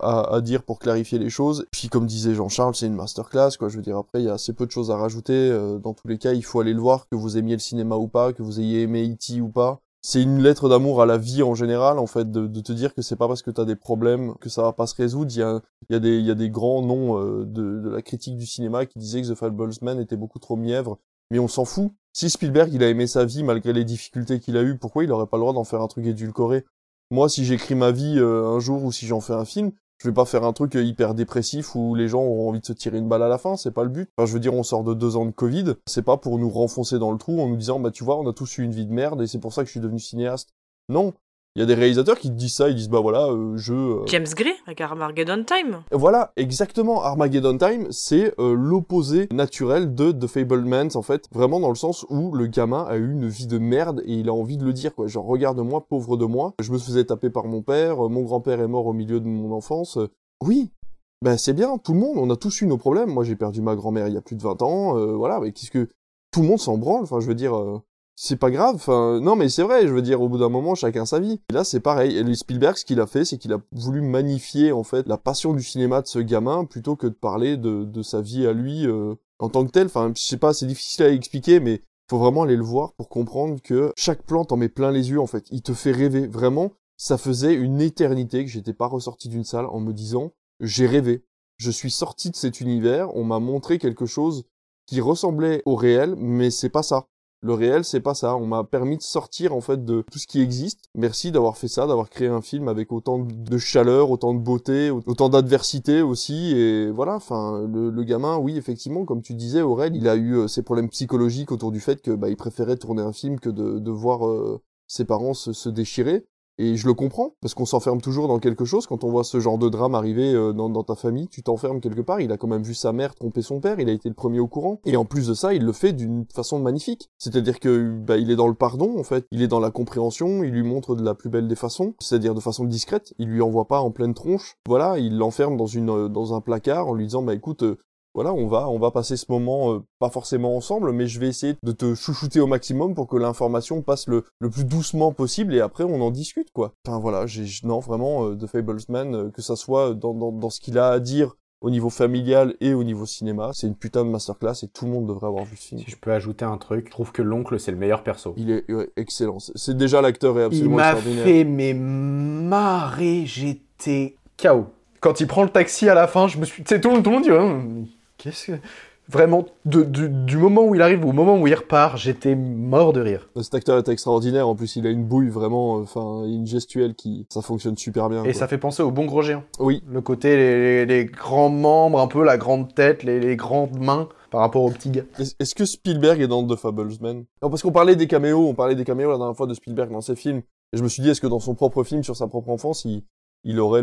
à dire pour clarifier les choses. Puis comme disait Jean-Charles, c'est une masterclass, quoi. Je veux dire, après, il y a assez peu de choses à rajouter. Dans tous les cas, il faut aller le voir, que vous aimiez le cinéma ou pas, que vous ayez aimé E.T. ou pas. C'est une lettre d'amour à la vie en général, en fait, de te dire que c'est pas parce que t'as des problèmes que ça va pas se résoudre. Il y a des grands noms de la critique du cinéma qui disaient que The Fabelmans était beaucoup trop mièvre. Mais on s'en fout. Si Spielberg, il a aimé sa vie malgré les difficultés qu'il a eues, pourquoi il aurait pas le droit d'en faire un truc édulcoré ? Moi, si j'écris ma vie un jour ou si j'en fais un film, je vais pas faire un truc hyper dépressif où les gens auront envie de se tirer une balle à la fin, c'est pas le but. Enfin, je veux dire, on sort de 2 ans de Covid, c'est pas pour nous renfoncer dans le trou en nous disant, bah tu vois, on a tous eu une vie de merde et c'est pour ça que je suis devenu cinéaste. Non. Il y a des réalisateurs qui disent ça, ils disent, bah voilà, James Gray, avec Armageddon Time. Voilà, exactement, Armageddon Time, c'est l'opposé naturel de The Fabelmans, en fait, vraiment dans le sens où le gamin a eu une vie de merde et il a envie de le dire, quoi. Genre, regarde-moi, pauvre de moi, je me faisais taper par mon père, mon grand-père est mort au milieu de mon enfance. Oui, ben c'est bien, tout le monde, on a tous eu nos problèmes. Moi, j'ai perdu ma grand-mère il y a plus de 20 ans, voilà, mais qu'est-ce que... Tout le monde s'en branle, enfin, je veux dire... C'est pas grave, enfin, non mais c'est vrai, je veux dire, au bout d'un moment, chacun sa vie. Et là, c'est pareil, et Spielberg, ce qu'il a fait, c'est qu'il a voulu magnifier, en fait, la passion du cinéma de ce gamin, plutôt que de parler de sa vie à lui, en tant que tel. Enfin, je sais pas, c'est difficile à expliquer, mais faut vraiment aller le voir pour comprendre que chaque plan t'en met plein les yeux, en fait. Il te fait rêver, vraiment. Ça faisait une éternité que j'étais pas ressorti d'une salle en me disant, j'ai rêvé. Je suis sorti de cet univers, on m'a montré quelque chose qui ressemblait au réel, mais c'est pas ça. Le réel, c'est pas ça. On m'a permis de sortir, en fait, de tout ce qui existe. Merci d'avoir fait ça, d'avoir créé un film avec autant de chaleur, autant de beauté, autant d'adversité aussi. Et voilà, enfin, le gamin, oui, effectivement, comme tu disais, Aurel, il a eu ses problèmes psychologiques autour du fait que, bah, il préférait tourner un film que de voir ses parents se déchirer. Et je le comprends, parce qu'on s'enferme toujours dans quelque chose. Quand on voit ce genre de drame arriver dans ta famille, tu t'enfermes quelque part. Il a quand même vu sa mère tromper son père, il a été le premier au courant. Et en plus de ça, il le fait d'une façon magnifique. C'est-à-dire que il est dans le pardon, en fait. Il est dans la compréhension, il lui montre de la plus belle des façons, c'est-à-dire de façon discrète. Il lui envoie pas en pleine tronche. Voilà, il l'enferme dans un placard en lui disant « Bah écoute... Voilà, on va passer ce moment, pas forcément ensemble, mais je vais essayer de te chouchouter au maximum pour que l'information passe le plus doucement possible et après on en discute, quoi. Enfin voilà, The Fabelmans, que ça soit dans ce qu'il a à dire au niveau familial et au niveau cinéma, c'est une putain de masterclass et tout le monde devrait avoir vu ce film. Si je peux ajouter un truc, je trouve que l'oncle, c'est le meilleur perso. Il est excellent. C'est déjà l'acteur est absolument extraordinaire. Il m'a fait marrer, j'étais KO. Quand il prend le taxi à la fin, tu sais, tout le monde dit... Qu'est-ce que... Vraiment, du moment où il arrive au moment où il repart, j'étais mort de rire. Cet acteur est extraordinaire, en plus il a une bouille vraiment, une gestuelle qui... Ça fonctionne super bien. Et quoi. Ça fait penser au Bon Gros Géant. Oui. Le côté, les grands membres, un peu la grande tête, les grandes mains... par rapport au petit gars. Est-ce que Spielberg est dans The Fabelmans ? Non, parce qu'on parlait des caméos, la dernière fois de Spielberg dans ses films, et je me suis dit, est-ce que dans son propre film, sur sa propre enfance, il aurait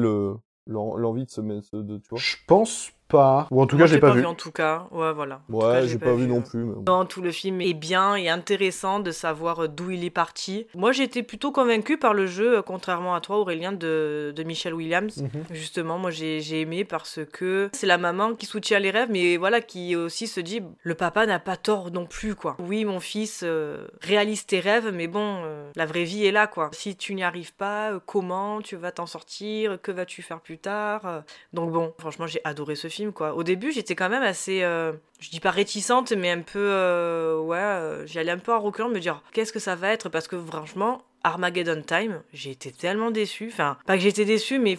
l'envie de se mettre... Tu vois ? Je pense... Pas. Ou en tout cas, je l'ai pas vu. En tout cas, ouais, voilà. Ouais, j'ai pas vu non plus. Mais... Non, tout le film est bien et intéressant de savoir d'où il est parti. Moi, j'étais plutôt convaincue par le jeu, contrairement à toi, Aurélien, de Michelle Williams. Mm-hmm. Justement, moi, j'ai aimé parce que c'est la maman qui soutient les rêves, mais voilà, qui aussi se dit, le papa n'a pas tort non plus, quoi. Oui, mon fils, réalise tes rêves, mais bon, la vraie vie est là, quoi. Si tu n'y arrives pas, comment tu vas t'en sortir ? Que vas-tu faire plus tard ? Donc bon, franchement, j'ai adoré ce film. Quoi. Au début, j'étais quand même assez, je dis pas réticente, mais un peu, j'y allais un peu en reculant de me dire qu'est-ce que ça va être, parce que franchement, Armageddon Time, j'ai été tellement déçue. Enfin, pas que j'étais déçue, mais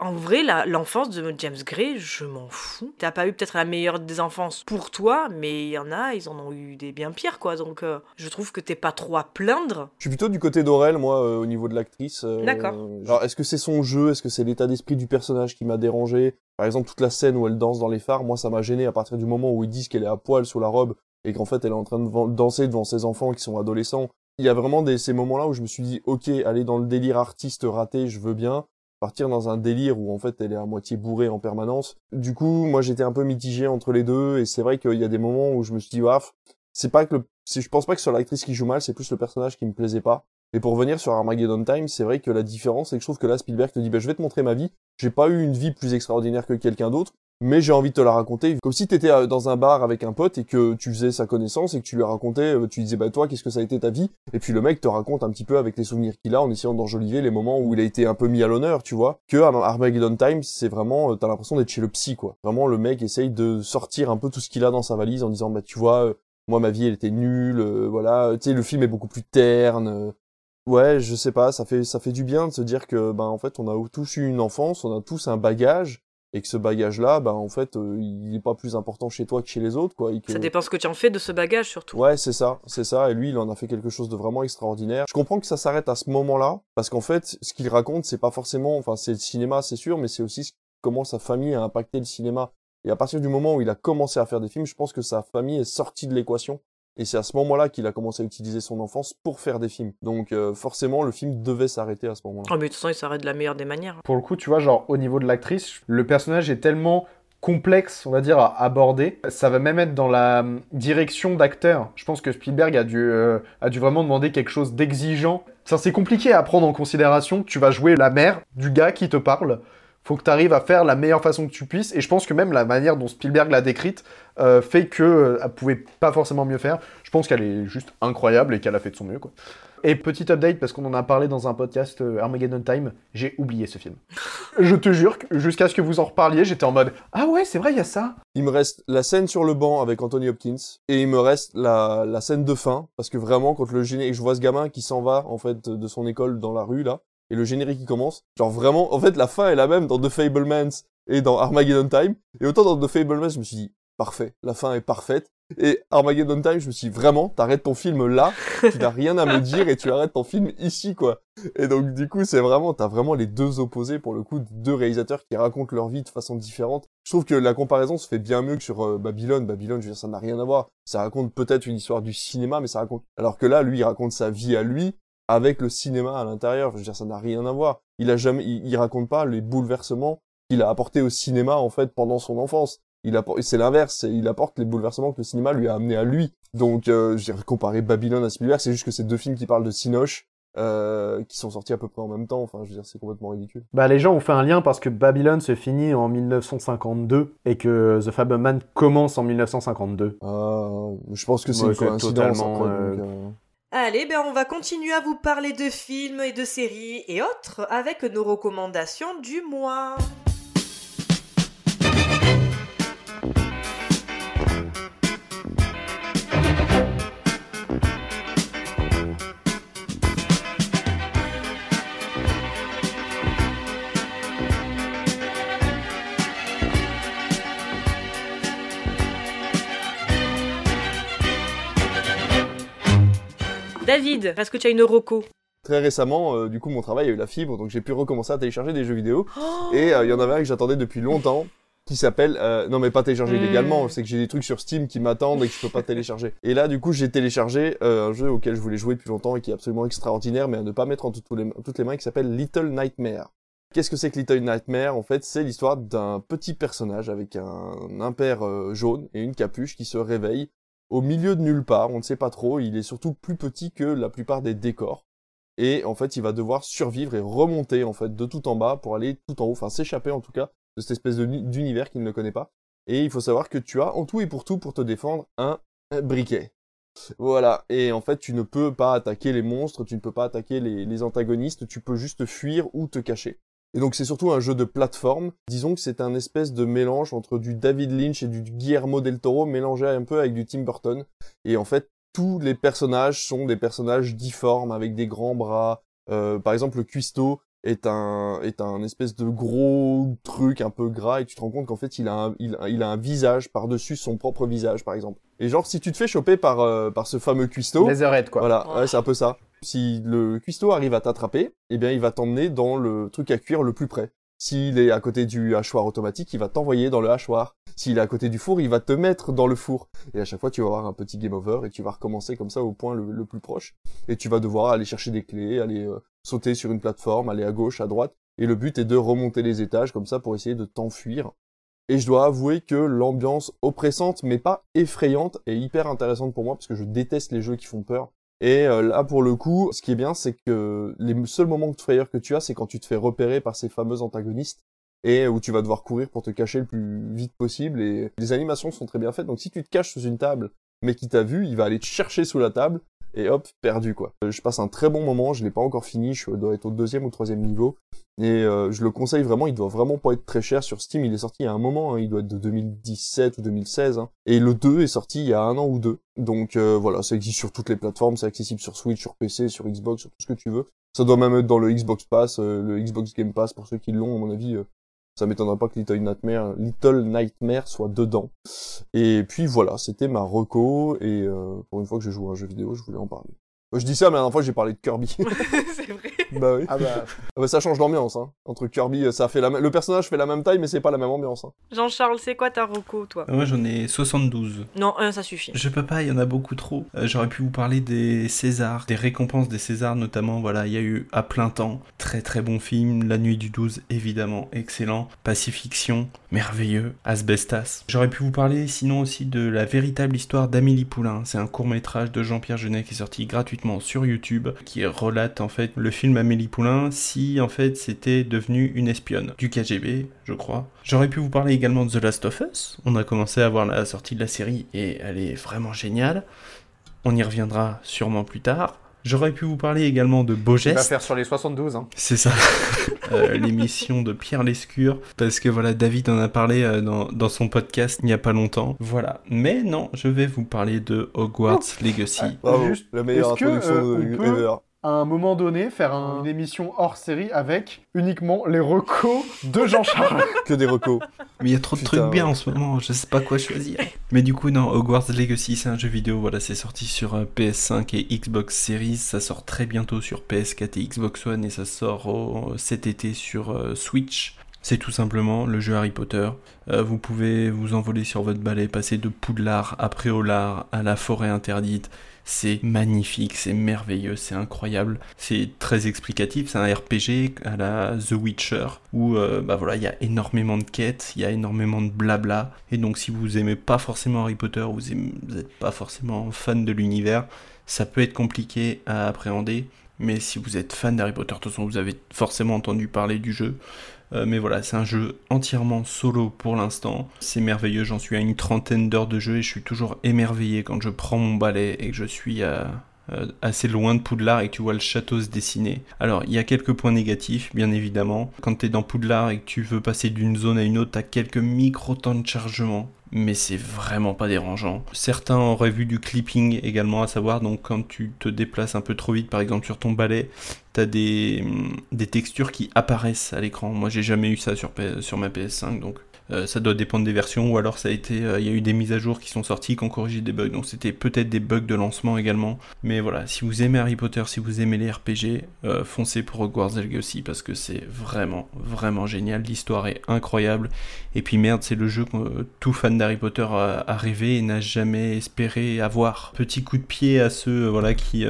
en vrai, l'enfance de James Gray, je m'en fous. T'as pas eu peut-être la meilleure des enfances pour toi, mais il y en a, ils en ont eu des bien pires, quoi. Donc, je trouve que t'es pas trop à plaindre. Je suis plutôt du côté d'Aurel, moi, au niveau de l'actrice. D'accord. Alors, est-ce que c'est son jeu ? Est-ce que c'est l'état d'esprit du personnage qui m'a dérangé ? Par exemple, toute la scène où elle danse dans les phares, moi, ça m'a gêné à partir du moment où ils disent qu'elle est à poil sous la robe et qu'en fait, elle est en train de danser devant ses enfants qui sont adolescents. Il y a vraiment ces moments-là où je me suis dit, ok, aller dans le délire artiste raté, je veux bien. Partir dans un délire où en fait elle est à moitié bourrée en permanence. Du coup, moi j'étais un peu mitigé entre les deux et c'est vrai qu'il y a des moments où je me suis dit c'est pas que je pense pas que c'est l'actrice qui joue mal, c'est plus le personnage qui me plaisait pas. Et pour revenir sur Armageddon Time, c'est vrai que la différence c'est que je trouve que là Spielberg te dit je vais te montrer ma vie. J'ai pas eu une vie plus extraordinaire que quelqu'un d'autre, mais j'ai envie de te la raconter. Comme si t'étais dans un bar avec un pote et que tu faisais sa connaissance et que tu lui racontais, tu disais toi qu'est-ce que ça a été ta vie ? Et puis le mec te raconte un petit peu avec les souvenirs qu'il a en essayant d'enjoliver les moments où il a été un peu mis à l'honneur, tu vois. Que Armageddon Time, c'est vraiment, t'as l'impression d'être chez le psy, quoi. Vraiment le mec essaye de sortir un peu tout ce qu'il a dans sa valise en disant tu vois, moi ma vie elle était nulle, voilà, tu sais le film est beaucoup plus terne. Ouais, je sais pas, ça fait du bien de se dire que en fait on a tous eu une enfance, on a tous un bagage. Et que ce bagage-là, en fait, il est pas plus important chez toi que chez les autres, quoi. Et que... Ça dépend ce que tu en fais de ce bagage, surtout. Ouais, c'est ça. Et lui, il en a fait quelque chose de vraiment extraordinaire. Je comprends que ça s'arrête à ce moment-là, parce qu'en fait, ce qu'il raconte, c'est pas forcément... Enfin, c'est le cinéma, c'est sûr, mais c'est aussi comment sa famille a impacté le cinéma. Et à partir du moment où il a commencé à faire des films, je pense que sa famille est sortie de l'équation. Et c'est à ce moment-là qu'il a commencé à utiliser son enfance pour faire des films. Donc forcément, le film devait s'arrêter à ce moment-là. Oh, mais de toute façon, il s'arrête de la meilleure des manières. Pour le coup, tu vois, au niveau de l'actrice, le personnage est tellement complexe, on va dire, à aborder. Ça va même être dans la direction d'acteur. Je pense que Spielberg a dû vraiment demander quelque chose d'exigeant. Ça, c'est compliqué à prendre en considération. Tu vas jouer la mère du gars qui te parle. Faut que tu arrives à faire la meilleure façon que tu puisses. Et je pense que même la manière dont Spielberg l'a décrite fait qu'elle pouvait pas forcément mieux faire. Je pense qu'elle est juste incroyable et qu'elle a fait de son mieux, quoi. Et petit update, parce qu'on en a parlé dans un podcast Armageddon Time, j'ai oublié ce film. Je te jure, jusqu'à ce que vous en reparliez, j'étais en mode « Ah ouais, c'est vrai, il y a ça !» Il me reste la scène sur le banc avec Anthony Hopkins, et il me reste la scène de fin, parce que vraiment, quand le générique, je vois ce gamin qui s'en va, en fait, de son école dans la rue, là, et le générique qui commence, genre vraiment, en fait, la fin est la même dans The Fabelmans et dans Armageddon Time, et autant dans The Fabelmans, je me suis dit « Parfait, la fin est parfaite !» Et Armageddon Time, je me suis dit, vraiment, t'arrêtes ton film là, tu n'as rien à me dire et tu arrêtes ton film ici, quoi. Et donc, du coup, t'as vraiment les deux opposés, pour le coup, deux réalisateurs qui racontent leur vie de façon différente. Je trouve que la comparaison se fait bien mieux que sur Babylon. Babylon, je veux dire, ça n'a rien à voir. Ça raconte peut-être une histoire du cinéma, mais ça raconte... Alors que là, lui, il raconte sa vie à lui, avec le cinéma à l'intérieur. Je veux dire, ça n'a rien à voir. Il raconte pas les bouleversements qu'il a apportés au cinéma, en fait, pendant son enfance. C'est l'inverse. Il apporte les bouleversements que le cinéma lui a amenés à lui. Donc, je dirais, comparer Babylon à Spielberg, c'est juste que c'est deux films qui parlent de cinoche, qui sont sortis à peu près en même temps. Enfin, je veux dire, c'est complètement ridicule. Bah, les gens ont fait un lien parce que Babylon se finit en 1952 et que The Fabelmans commence en 1952. Je pense que c'est une coïncidence. Allez, ben on va continuer à vous parler de films et de séries et autres avec nos recommandations du mois. David, est-ce que tu as une reco ? Très récemment, du coup, mon travail a eu la fibre, donc j'ai pu recommencer à télécharger des jeux vidéo. Et il y en avait un que j'attendais depuis longtemps, qui s'appelle... non, mais pas télécharger illégalement, c'est que j'ai des trucs sur Steam qui m'attendent et que je peux pas télécharger. Et là, du coup, j'ai téléchargé un jeu auquel je voulais jouer depuis longtemps et qui est absolument extraordinaire, mais à ne pas mettre en toutes les mains, qui s'appelle Little Nightmare. Qu'est-ce que c'est que Little Nightmare ? En fait, c'est l'histoire d'un petit personnage avec un impair jaune et une capuche qui se réveille au milieu de nulle part, on ne sait pas trop, il est surtout plus petit que la plupart des décors. Et en fait, il va devoir survivre et remonter en fait de tout en bas pour aller tout en haut, enfin s'échapper en tout cas de cette espèce d'univers qu'il ne connaît pas. Et il faut savoir que tu as en tout et pour tout pour te défendre un briquet. Voilà, et en fait, tu ne peux pas attaquer les monstres, tu ne peux pas attaquer les antagonistes, tu peux juste fuir ou te cacher. Et donc c'est surtout un jeu de plateforme, disons que c'est un espèce de mélange entre du David Lynch et du Guillermo del Toro mélangé un peu avec du Tim Burton. Et en fait, tous les personnages sont des personnages difformes avec des grands bras. Par exemple, le cuistot est un espèce de gros truc un peu gras et tu te rends compte qu'en fait, il a un visage par-dessus son propre visage, par exemple. Et genre, si tu te fais choper par ce fameux cuistot... Les oreilles, quoi. Voilà, ouais, c'est un peu ça. Si le cuistot arrive à t'attraper, eh bien, il va t'emmener dans le truc à cuire le plus près. S'il est à côté du hachoir automatique, il va t'envoyer dans le hachoir. S'il est à côté du four, il va te mettre dans le four. Et à chaque fois, tu vas avoir un petit game over et tu vas recommencer comme ça au point le plus proche. Et tu vas devoir aller chercher des clés, aller sauter sur une plateforme, aller à gauche, à droite. Et le but est de remonter les étages comme ça pour essayer de t'enfuir. Et je dois avouer que l'ambiance oppressante, mais pas effrayante, est hyper intéressante pour moi parce que je déteste les jeux qui font peur. Et là, pour le coup, ce qui est bien, c'est que les seuls moments de frayeur que tu as, c'est quand tu te fais repérer par ces fameux antagonistes et où tu vas devoir courir pour te cacher le plus vite possible. Et les animations sont très bien faites, donc si tu te caches sous une table, mais qu'il t'a vu, il va aller te chercher sous la table et hop, perdu quoi. Je passe un très bon moment, je l'ai pas encore fini, je dois être au 2e ou 3e niveau. Et je le conseille vraiment, il doit vraiment pas être très cher sur Steam, il est sorti il y a un moment, hein, il doit être de 2017 ou 2016, hein, et le 2 est sorti il y a un an ou deux, donc voilà, ça existe sur toutes les plateformes, c'est accessible sur Switch, sur PC, sur Xbox, sur tout ce que tu veux, ça doit même être dans le Xbox Pass, le Xbox Game Pass pour ceux qui l'ont, à mon avis, ça m'étonnerait pas que Little Nightmare soit dedans, et puis voilà, c'était ma reco, et pour une fois que je joue à un jeu vidéo, je voulais en parler. Je dis ça, mais la dernière fois, j'ai parlé de Kirby. C'est vrai. Bah oui. Ah bah, ça change l'ambiance, hein. Entre Kirby, ça fait le personnage fait la même taille, mais c'est pas la même ambiance, hein. Jean-Charles, c'est quoi ta reco, toi ? Moi, j'en ai 72. Non, ça suffit. Je peux pas, il y en a beaucoup trop. J'aurais pu vous parler des Césars, des récompenses des Césars, notamment, voilà, il y a eu À plein temps, très très bon film, La nuit du 12, évidemment, excellent, Pacifiction, merveilleux, Asbestas. J'aurais pu vous parler, sinon aussi, de La véritable histoire d'Amélie Poulain. C'est un court-métrage de Jean-Pierre Jeunet qui est sorti gratuitement sur YouTube, qui relate en fait le film Amélie Poulain si en fait c'était devenu une espionne du KGB, je crois. J'aurais pu vous parler également de The Last of Us, on a commencé à voir la sortie de la série et elle est vraiment géniale, on y reviendra sûrement plus tard. J'aurais pu vous parler également de Beau Geste. On va faire sur les 72, hein. C'est ça. L'émission de Pierre Lescure. Parce que voilà, David en a parlé dans son podcast il n'y a pas longtemps. Voilà. Mais non, je vais vous parler de Hogwarts Legacy. Ah, bravo. Juste, la meilleure introduction ever. À un moment donné, faire une émission hors série avec uniquement les recos de Jean-Charles. Que des recos. Mais il y a trop de trucs bien en ce moment, je sais pas quoi choisir. Mais du coup, non, Hogwarts Legacy, c'est un jeu vidéo, voilà, c'est sorti sur PS5 et Xbox Series, ça sort très bientôt sur PS4 et Xbox One, et ça sort cet été sur Switch. C'est tout simplement le jeu Harry Potter. Vous pouvez vous envoler sur votre balai, passer de Poudlard à Préolard à la forêt interdite. C'est magnifique, c'est merveilleux, c'est incroyable. C'est très explicatif, c'est un RPG à la The Witcher où il y a énormément de quêtes, il y a énormément de blabla. Et donc si vous aimez pas forcément Harry Potter, vous n'êtes pas forcément fan de l'univers, ça peut être compliqué à appréhender. Mais si vous êtes fan d'Harry Potter, de toute façon vous avez forcément entendu parler du jeu. Mais voilà, c'est un jeu entièrement solo pour l'instant. C'est merveilleux, j'en suis à une 30aine d'heures de jeu et je suis toujours émerveillé quand je prends mon balai et que je suis assez loin de Poudlard et que tu vois le château se dessiner. Alors, il y a quelques points négatifs, bien évidemment. Quand tu es dans Poudlard et que tu veux passer d'une zone à une autre, tu as quelques micro-temps de chargement. Mais c'est vraiment pas dérangeant. Certains auraient vu du clipping également, à savoir donc quand tu te déplaces un peu trop vite par exemple sur ton balai, t'as des textures qui apparaissent à l'écran. Moi j'ai jamais eu ça sur ma PS5, donc ça doit dépendre des versions, ou alors ça a été, y a eu des mises à jour qui sont sorties qui ont corrigé des bugs, donc c'était peut-être des bugs de lancement également. Mais voilà, si vous aimez Harry Potter, si vous aimez les RPG, foncez pour Hogwarts Legacy parce que c'est vraiment, vraiment génial, l'histoire est incroyable, et puis merde, c'est le jeu que tout fan d'Harry Potter a rêvé et n'a jamais espéré avoir. Petit coup de pied à ceux qui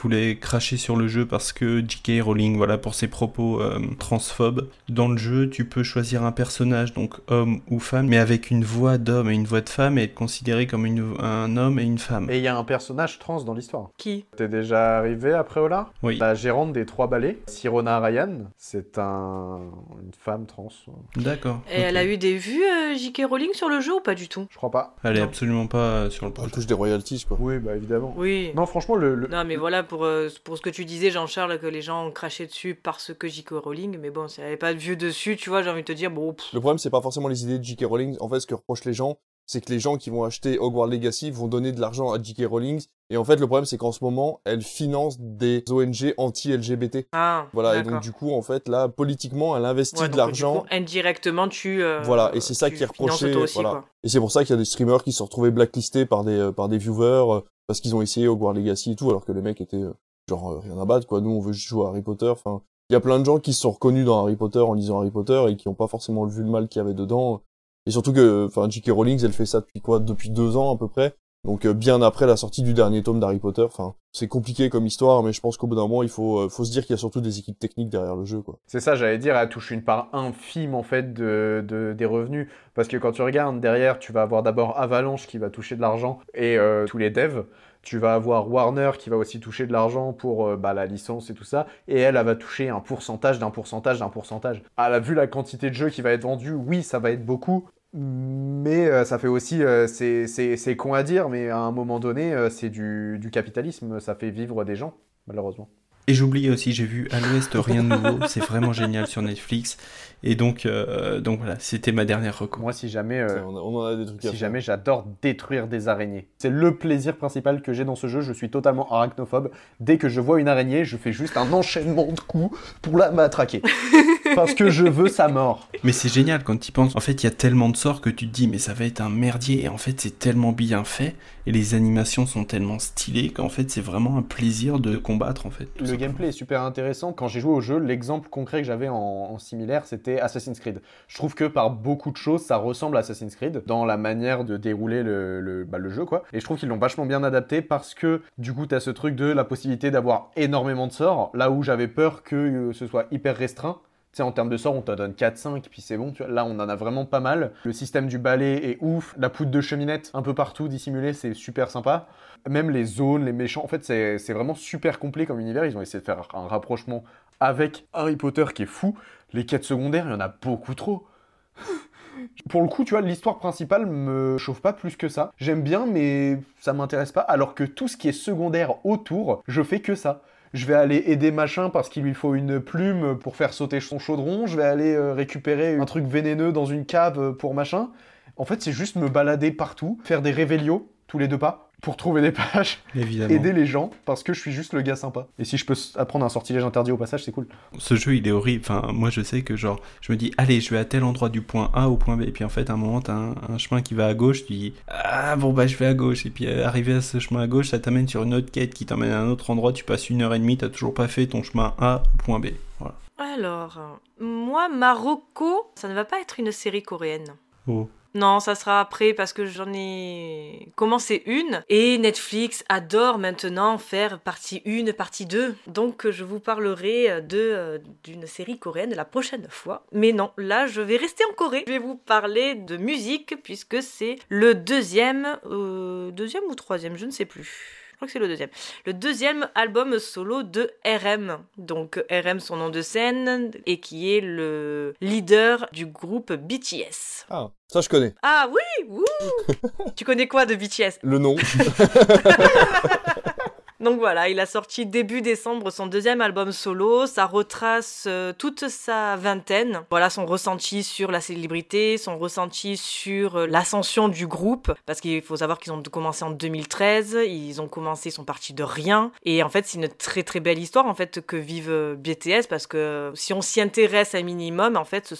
voulaient cracher sur le jeu parce que J.K. Rowling, pour ses propos transphobes. Dans le jeu, tu peux choisir un personnage, donc homme ou femme, mais avec une voix d'homme et une voix de femme, et être considéré comme un homme et une femme. Et il y a un personnage trans dans l'histoire. Qui ? T'es déjà arrivé après Ola ? Oui. La gérante des 3 balais, Sirona Ryan, c'est une femme trans. D'accord. Et okay. Elle a eu des vues J.K. Rowling sur le jeu ou pas du tout ? Je crois pas. Elle est absolument pas sur le projet. Elle touche des royalties, quoi. Oui, bah évidemment. Oui. Non, franchement, Non, mais voilà, pour ce que tu disais, Jean-Charles, que les gens crachaient dessus parce que J.K. Rowling, mais bon, si elle avait pas de vue dessus, tu vois, j'ai envie de te dire, bon... Pff. Le problème, c'est pas forcément les idées de J.K. Rowling. En fait, ce que reprochent les gens, c'est que les gens qui vont acheter Hogwarts Legacy vont donner de l'argent à J.K. Rowling. Et en fait, le problème, c'est qu'en ce moment, elle finance des ONG anti-LGBT. Ah, voilà, d'accord. Et donc, du coup, en fait, là, politiquement, elle investit de l'argent. Du coup, indirectement, tu... voilà, et c'est ça qui est reproché. Aussi, voilà. Et c'est pour ça qu'il y a des streamers qui se sont retrouvés blacklistés par des viewers, parce qu'ils ont essayé Hogwarts Legacy et tout, alors que les mecs étaient rien à battre, quoi. Nous, on veut juste jouer à Harry Potter, enfin... Il y a plein de gens qui se sont reconnus dans Harry Potter en lisant Harry Potter et qui n'ont pas forcément vu le mal qu'il y avait dedans. Et surtout que, J.K. Rowling, elle fait ça depuis 2 ans à peu près. Donc, bien après la sortie du dernier tome d'Harry Potter. Enfin, c'est compliqué comme histoire, mais je pense qu'au bout d'un moment, il faut se dire qu'il y a surtout des équipes techniques derrière le jeu, quoi. C'est ça, j'allais dire, elle touche une part infime, en fait, des revenus. Parce que quand tu regardes derrière, tu vas avoir d'abord Avalanche qui va toucher de l'argent et tous les devs. Tu vas avoir Warner qui va aussi toucher de l'argent pour la licence et tout ça. Et elle va toucher un pourcentage d'un pourcentage d'un pourcentage. Elle a vu la quantité de jeux qui va être vendue, oui, ça va être beaucoup. Mais ça fait aussi, c'est con à dire, mais à un moment donné, c'est du capitalisme. Ça fait vivre des gens, malheureusement. Et j'oubliais aussi, j'ai vu À l'Ouest, rien de nouveau, c'est vraiment génial sur Netflix. Et donc voilà, c'était ma dernière recours. Moi, si jamais, on en a des trucs si jamais j'adore détruire des araignées. C'est le plaisir principal que j'ai dans ce jeu, je suis totalement arachnophobe. Dès que je vois une araignée, je fais juste un enchaînement de coups pour la matraquer. Parce que je veux sa mort. Mais c'est génial quand t'y penses. En fait, il y a tellement de sorts que tu te dis, mais ça va être un merdier. Et en fait, c'est tellement bien fait. Et les animations sont tellement stylées qu'en fait, c'est vraiment un plaisir de combattre, en fait. Le gameplay est super intéressant. Quand j'ai joué au jeu, l'exemple concret que j'avais en similaire, c'était Assassin's Creed. Je trouve que par beaucoup de choses, ça ressemble à Assassin's Creed dans la manière de dérouler le jeu, quoi. Et je trouve qu'ils l'ont vachement bien adapté parce que, du coup, t'as ce truc de la possibilité d'avoir énormément de sorts. Là où j'avais peur que ce soit hyper restreint. Tu sais, en termes de sorts, on te donne 4-5, puis c'est bon, tu vois. Là, on en a vraiment pas mal. Le système du balai est ouf. La poudre de cheminette, un peu partout, dissimulée, c'est super sympa. Même les zones, les méchants, en fait, c'est vraiment super complet comme univers. Ils ont essayé de faire un rapprochement avec Harry Potter qui est fou. Les quêtes secondaires, il y en a beaucoup trop. Pour le coup, tu vois, l'histoire principale me chauffe pas plus que ça. J'aime bien, mais ça m'intéresse pas. Alors que tout ce qui est secondaire autour, je fais que ça. Je vais aller aider machin parce qu'il lui faut une plume pour faire sauter son chaudron. Je vais aller récupérer un truc vénéneux dans une cave pour machin. En fait, c'est juste me balader partout, faire des révélios tous les 2 pas pour trouver des pages, évidemment. Aider les gens parce que je suis juste le gars sympa. Et si je peux apprendre un sortilège interdit au passage, c'est cool. Ce jeu, il est horrible. Enfin, moi, je sais que genre, je me dis, allez, je vais à tel endroit du point A au point B. Et puis en fait, à un moment, t'as un chemin qui va à gauche. Tu dis, ah bon, bah je vais à gauche. Et puis arrivé à ce chemin à gauche, ça t'amène sur une autre quête qui t'amène à un autre endroit. Tu passes 1 heure et demie, t'as toujours pas fait ton chemin A au point B. Voilà. Alors, moi, Marocco, ça ne va pas être une série coréenne. Oh. Non, ça sera après parce que j'en ai commencé une. Et Netflix adore maintenant faire partie 1, partie 2. Donc je vous parlerai d'une série coréenne la prochaine fois. Mais non, là je vais rester en Corée. Je vais vous parler de musique puisque c'est le deuxième ou troisième, je ne sais plus. Je crois que c'est le deuxième. Le deuxième album solo de RM. Donc RM, son nom de scène, et qui est le leader du groupe BTS. Ah, ça je connais. Ah oui, wouh. Tu connais quoi de BTS? Le nom. Donc voilà, il a sorti début décembre son deuxième album solo, ça retrace toute sa vingtaine. Voilà son ressenti sur la célébrité, son ressenti sur l'ascension du groupe, parce qu'il faut savoir qu'ils ont commencé en 2013, ils sont partis de rien, et en fait c'est une très très belle histoire en fait que vivent BTS, parce que si on s'y intéresse un minimum, en fait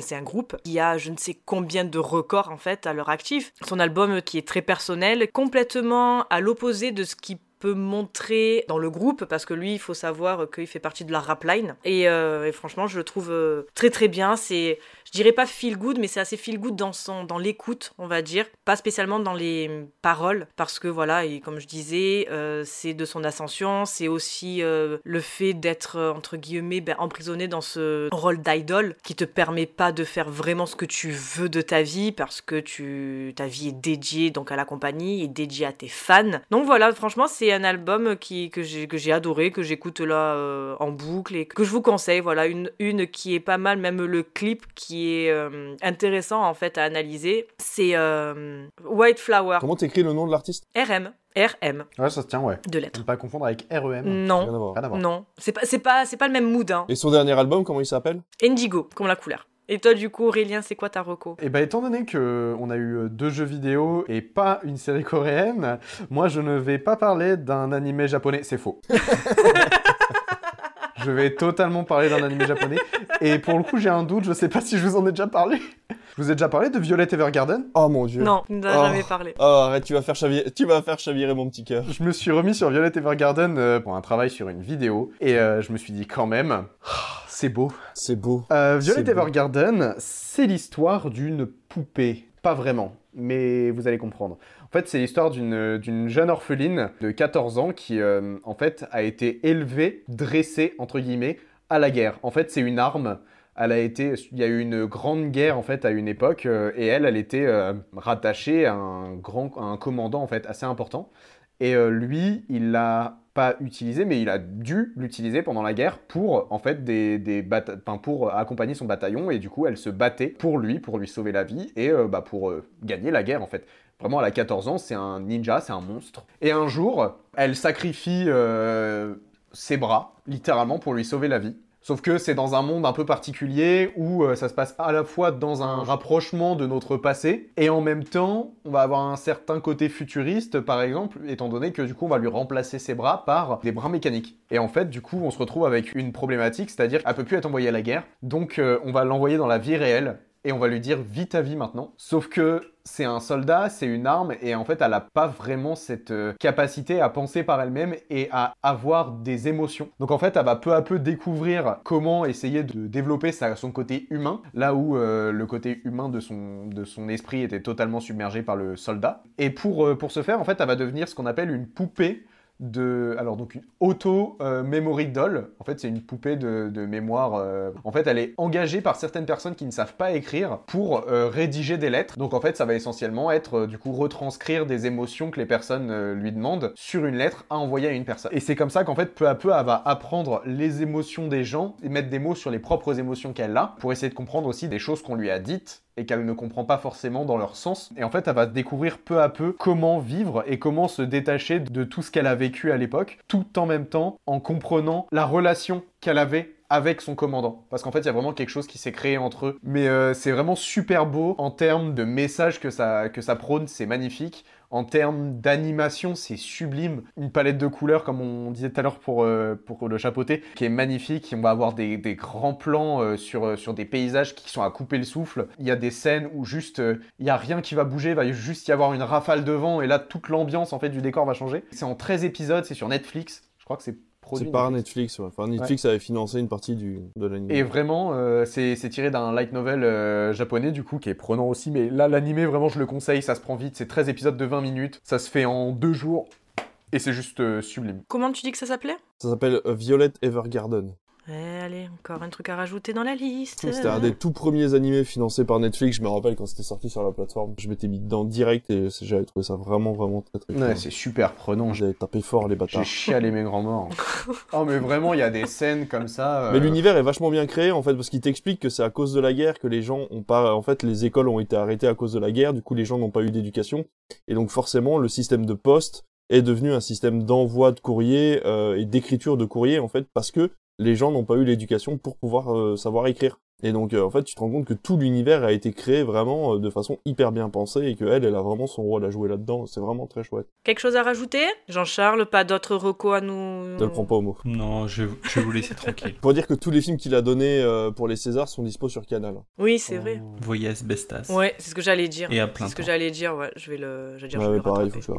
c'est un groupe qui a je ne sais combien de records en fait à leur actif. Son album qui est très personnel, complètement à l'opposé de ce qui peut montrer dans le groupe, parce que lui, il faut savoir qu'il fait partie de la rap line. Et franchement, je le trouve très très bien. C'est, je dirais pas feel good, mais c'est assez feel good dans l'écoute, on va dire. Pas spécialement dans les paroles, parce que voilà, et comme je disais, c'est de son ascension, c'est aussi le fait d'être, entre guillemets, emprisonné dans ce rôle d'idole qui te permet pas de faire vraiment ce que tu veux de ta vie, parce que ta vie est dédiée donc à la compagnie, est dédiée à tes fans. Donc voilà, franchement, c'est un album que j'ai adoré, que j'écoute là en boucle et que je vous conseille. Voilà, une qui est pas mal, même le clip qui est intéressant en fait à analyser. C'est White Flower. Comment t'écris le nom de l'artiste? RM. Ouais, ça se tient, ouais. Deux lettres. Ne pas confondre avec REM. Non. Rien à voir. Non. C'est pas le même mood. Hein. Et son dernier album, comment il s'appelle? Indigo, comme la couleur. Et toi du coup Aurélien, c'est quoi ta reco? Eh ben étant donné qu'on a eu 2 jeux vidéo et pas une série coréenne, moi je ne vais pas parler d'un animé japonais, c'est faux. Je vais totalement parler d'un animé japonais. Et pour le coup, j'ai un doute, je sais pas si je vous en ai déjà parlé. Je vous ai déjà parlé de Violet Evergarden? Oh mon dieu. Non, tu n'as jamais parlé. Oh, arrête, tu vas faire chavirer mon petit cœur. Je me suis remis sur Violet Evergarden pour un travail sur une vidéo. Et je me suis dit quand même, c'est beau. Violet Evergarden, c'est l'histoire d'une poupée. Pas vraiment, mais vous allez comprendre. En fait, c'est l'histoire d'une jeune orpheline de 14 ans qui, en fait, a été élevée, dressée, entre guillemets, à la guerre. En fait, c'est une arme. Il y a eu une grande guerre, en fait, à une époque, et elle était rattachée à un commandant, en fait, assez important. Et lui, il l'a pas utilisé, mais il a dû l'utiliser pendant la guerre pour en fait pour accompagner son bataillon, et du coup elle se battait pour lui sauver la vie et pour gagner la guerre en fait. Vraiment, elle a 14 ans, c'est un ninja, c'est un monstre. Et un jour, elle sacrifie ses bras littéralement pour lui sauver la vie. Sauf que c'est dans un monde un peu particulier où ça se passe à la fois dans un rapprochement de notre passé et en même temps, on va avoir un certain côté futuriste, par exemple, étant donné que du coup, on va lui remplacer ses bras par des bras mécaniques. Et en fait, du coup, on se retrouve avec une problématique, c'est-à-dire qu'elle peut plus être envoyée à la guerre, donc on va l'envoyer dans la vie réelle et on va lui dire « vis ta vie maintenant ». Sauf que c'est un soldat, c'est une arme, et en fait, elle n'a pas vraiment cette capacité à penser par elle-même et à avoir des émotions. Donc en fait, elle va peu à peu découvrir comment essayer de développer son côté humain, là où le côté humain de son esprit était totalement submergé par le soldat. Et pour ce faire, en fait, elle va devenir ce qu'on appelle une poupée une auto-memory doll. En fait, c'est une poupée de mémoire. En fait, elle est engagée par certaines personnes qui ne savent pas écrire pour rédiger des lettres. Donc, en fait, ça va essentiellement être, du coup, retranscrire des émotions que les personnes lui demandent sur une lettre à envoyer à une personne. Et c'est comme ça qu'en fait, peu à peu, elle va apprendre les émotions des gens et mettre des mots sur les propres émotions qu'elle a pour essayer de comprendre aussi des choses qu'on lui a dites et qu'elle ne comprend pas forcément dans leur sens. Et en fait, elle va découvrir peu à peu comment vivre et comment se détacher de tout ce qu'elle a vécu à l'époque, tout en même temps en comprenant la relation qu'elle avait avec son commandant. Parce qu'en fait, il y a vraiment quelque chose qui s'est créé entre eux. Mais c'est vraiment super beau. En termes de message que ça prône, c'est magnifique. En termes d'animation, c'est sublime. Une palette de couleurs, comme on disait tout à l'heure pour le Chat Potté, qui est magnifique. On va avoir des grands plans sur des paysages qui sont à couper le souffle. Il y a des scènes où juste, il n'y a rien qui va bouger. Il va juste y avoir une rafale de vent. Et là, toute l'ambiance en fait, du décor va changer. C'est en 13 épisodes. C'est sur Netflix. Je crois que c'est produit. C'est par Netflix, ouais. Enfin, Netflix avait financé une partie de l'anime. Et vraiment, c'est tiré d'un light novel japonais, du coup, qui est prenant aussi. Mais là, l'animé, vraiment, je le conseille, ça se prend vite. C'est 13 épisodes de 20 minutes. Ça se fait en 2 jours. Et c'est juste sublime. Comment tu dis que ça s'appelait ? Ça s'appelle Violet Evergarden. Ouais, allez, encore un truc à rajouter dans la liste. C'était un des tout premiers animés financés par Netflix. Je me rappelle quand c'était sorti sur la plateforme, je m'étais mis dedans direct et j'avais trouvé ça vraiment très très cool. Ouais, c'est super prenant. J'avais tapé fort les bâtards. J'ai chialé mes grands morts. Oh mais vraiment, il y a des scènes comme ça. Mais l'univers est vachement bien créé en fait parce qu'il t'explique que c'est à cause de la guerre que les gens ont pas. En fait, les écoles ont été arrêtées à cause de la guerre. Du coup, les gens n'ont pas eu d'éducation et donc forcément, le système de poste est devenu un système d'envoi de courrier et d'écriture de courrier en fait parce que les gens n'ont pas eu l'éducation pour pouvoir savoir écrire. Et donc, en fait, tu te rends compte que tout l'univers a été créé vraiment de façon hyper bien pensée et qu'elle a vraiment son rôle à jouer là-dedans. C'est vraiment très chouette. Quelque chose à rajouter ? Jean-Charles, pas d'autres recos à nous... Ne le prends pas au mot. Non, je vais vous laisser tranquille. Pour dire que tous les films qu'il a donnés pour les Césars sont dispo sur Canal. Oui, c'est vrai. Voyez Bestas. Ouais, c'est ce que j'allais dire. Et à plein temps. C'est ce que j'allais dire, ouais. Je vais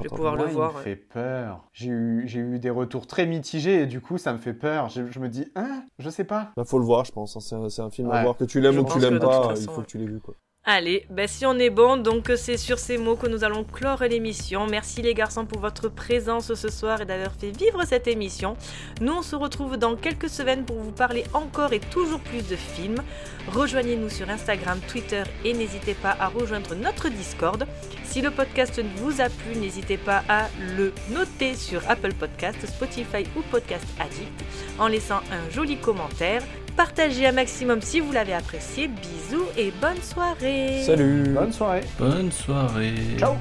pouvoir le voir. Ça me fait peur. J'ai eu des retours très mitigés et du coup, ça me fait peur. Je me dis, je sais pas. Bah, faut le voir, je pense. C'est un film à voir. Que tu l'aimes ou que tu l'aimes pas, façon, il faut que tu l'aies vu quoi. Allez, si on est bon, donc c'est sur ces mots que nous allons clore l'émission. Merci les garçons pour votre présence ce soir et d'avoir fait vivre cette émission. Nous, on se retrouve dans quelques semaines pour vous parler encore et toujours plus de films. Rejoignez-nous sur Instagram, Twitter et n'hésitez pas à rejoindre notre Discord. Si le podcast vous a plu, n'hésitez pas à le noter sur Apple Podcasts, Spotify ou Podcast Addict en laissant un joli commentaire. Partagez un maximum si vous l'avez apprécié. Bisous et bonne soirée. Salut. Bonne soirée. Bonne soirée. Ciao.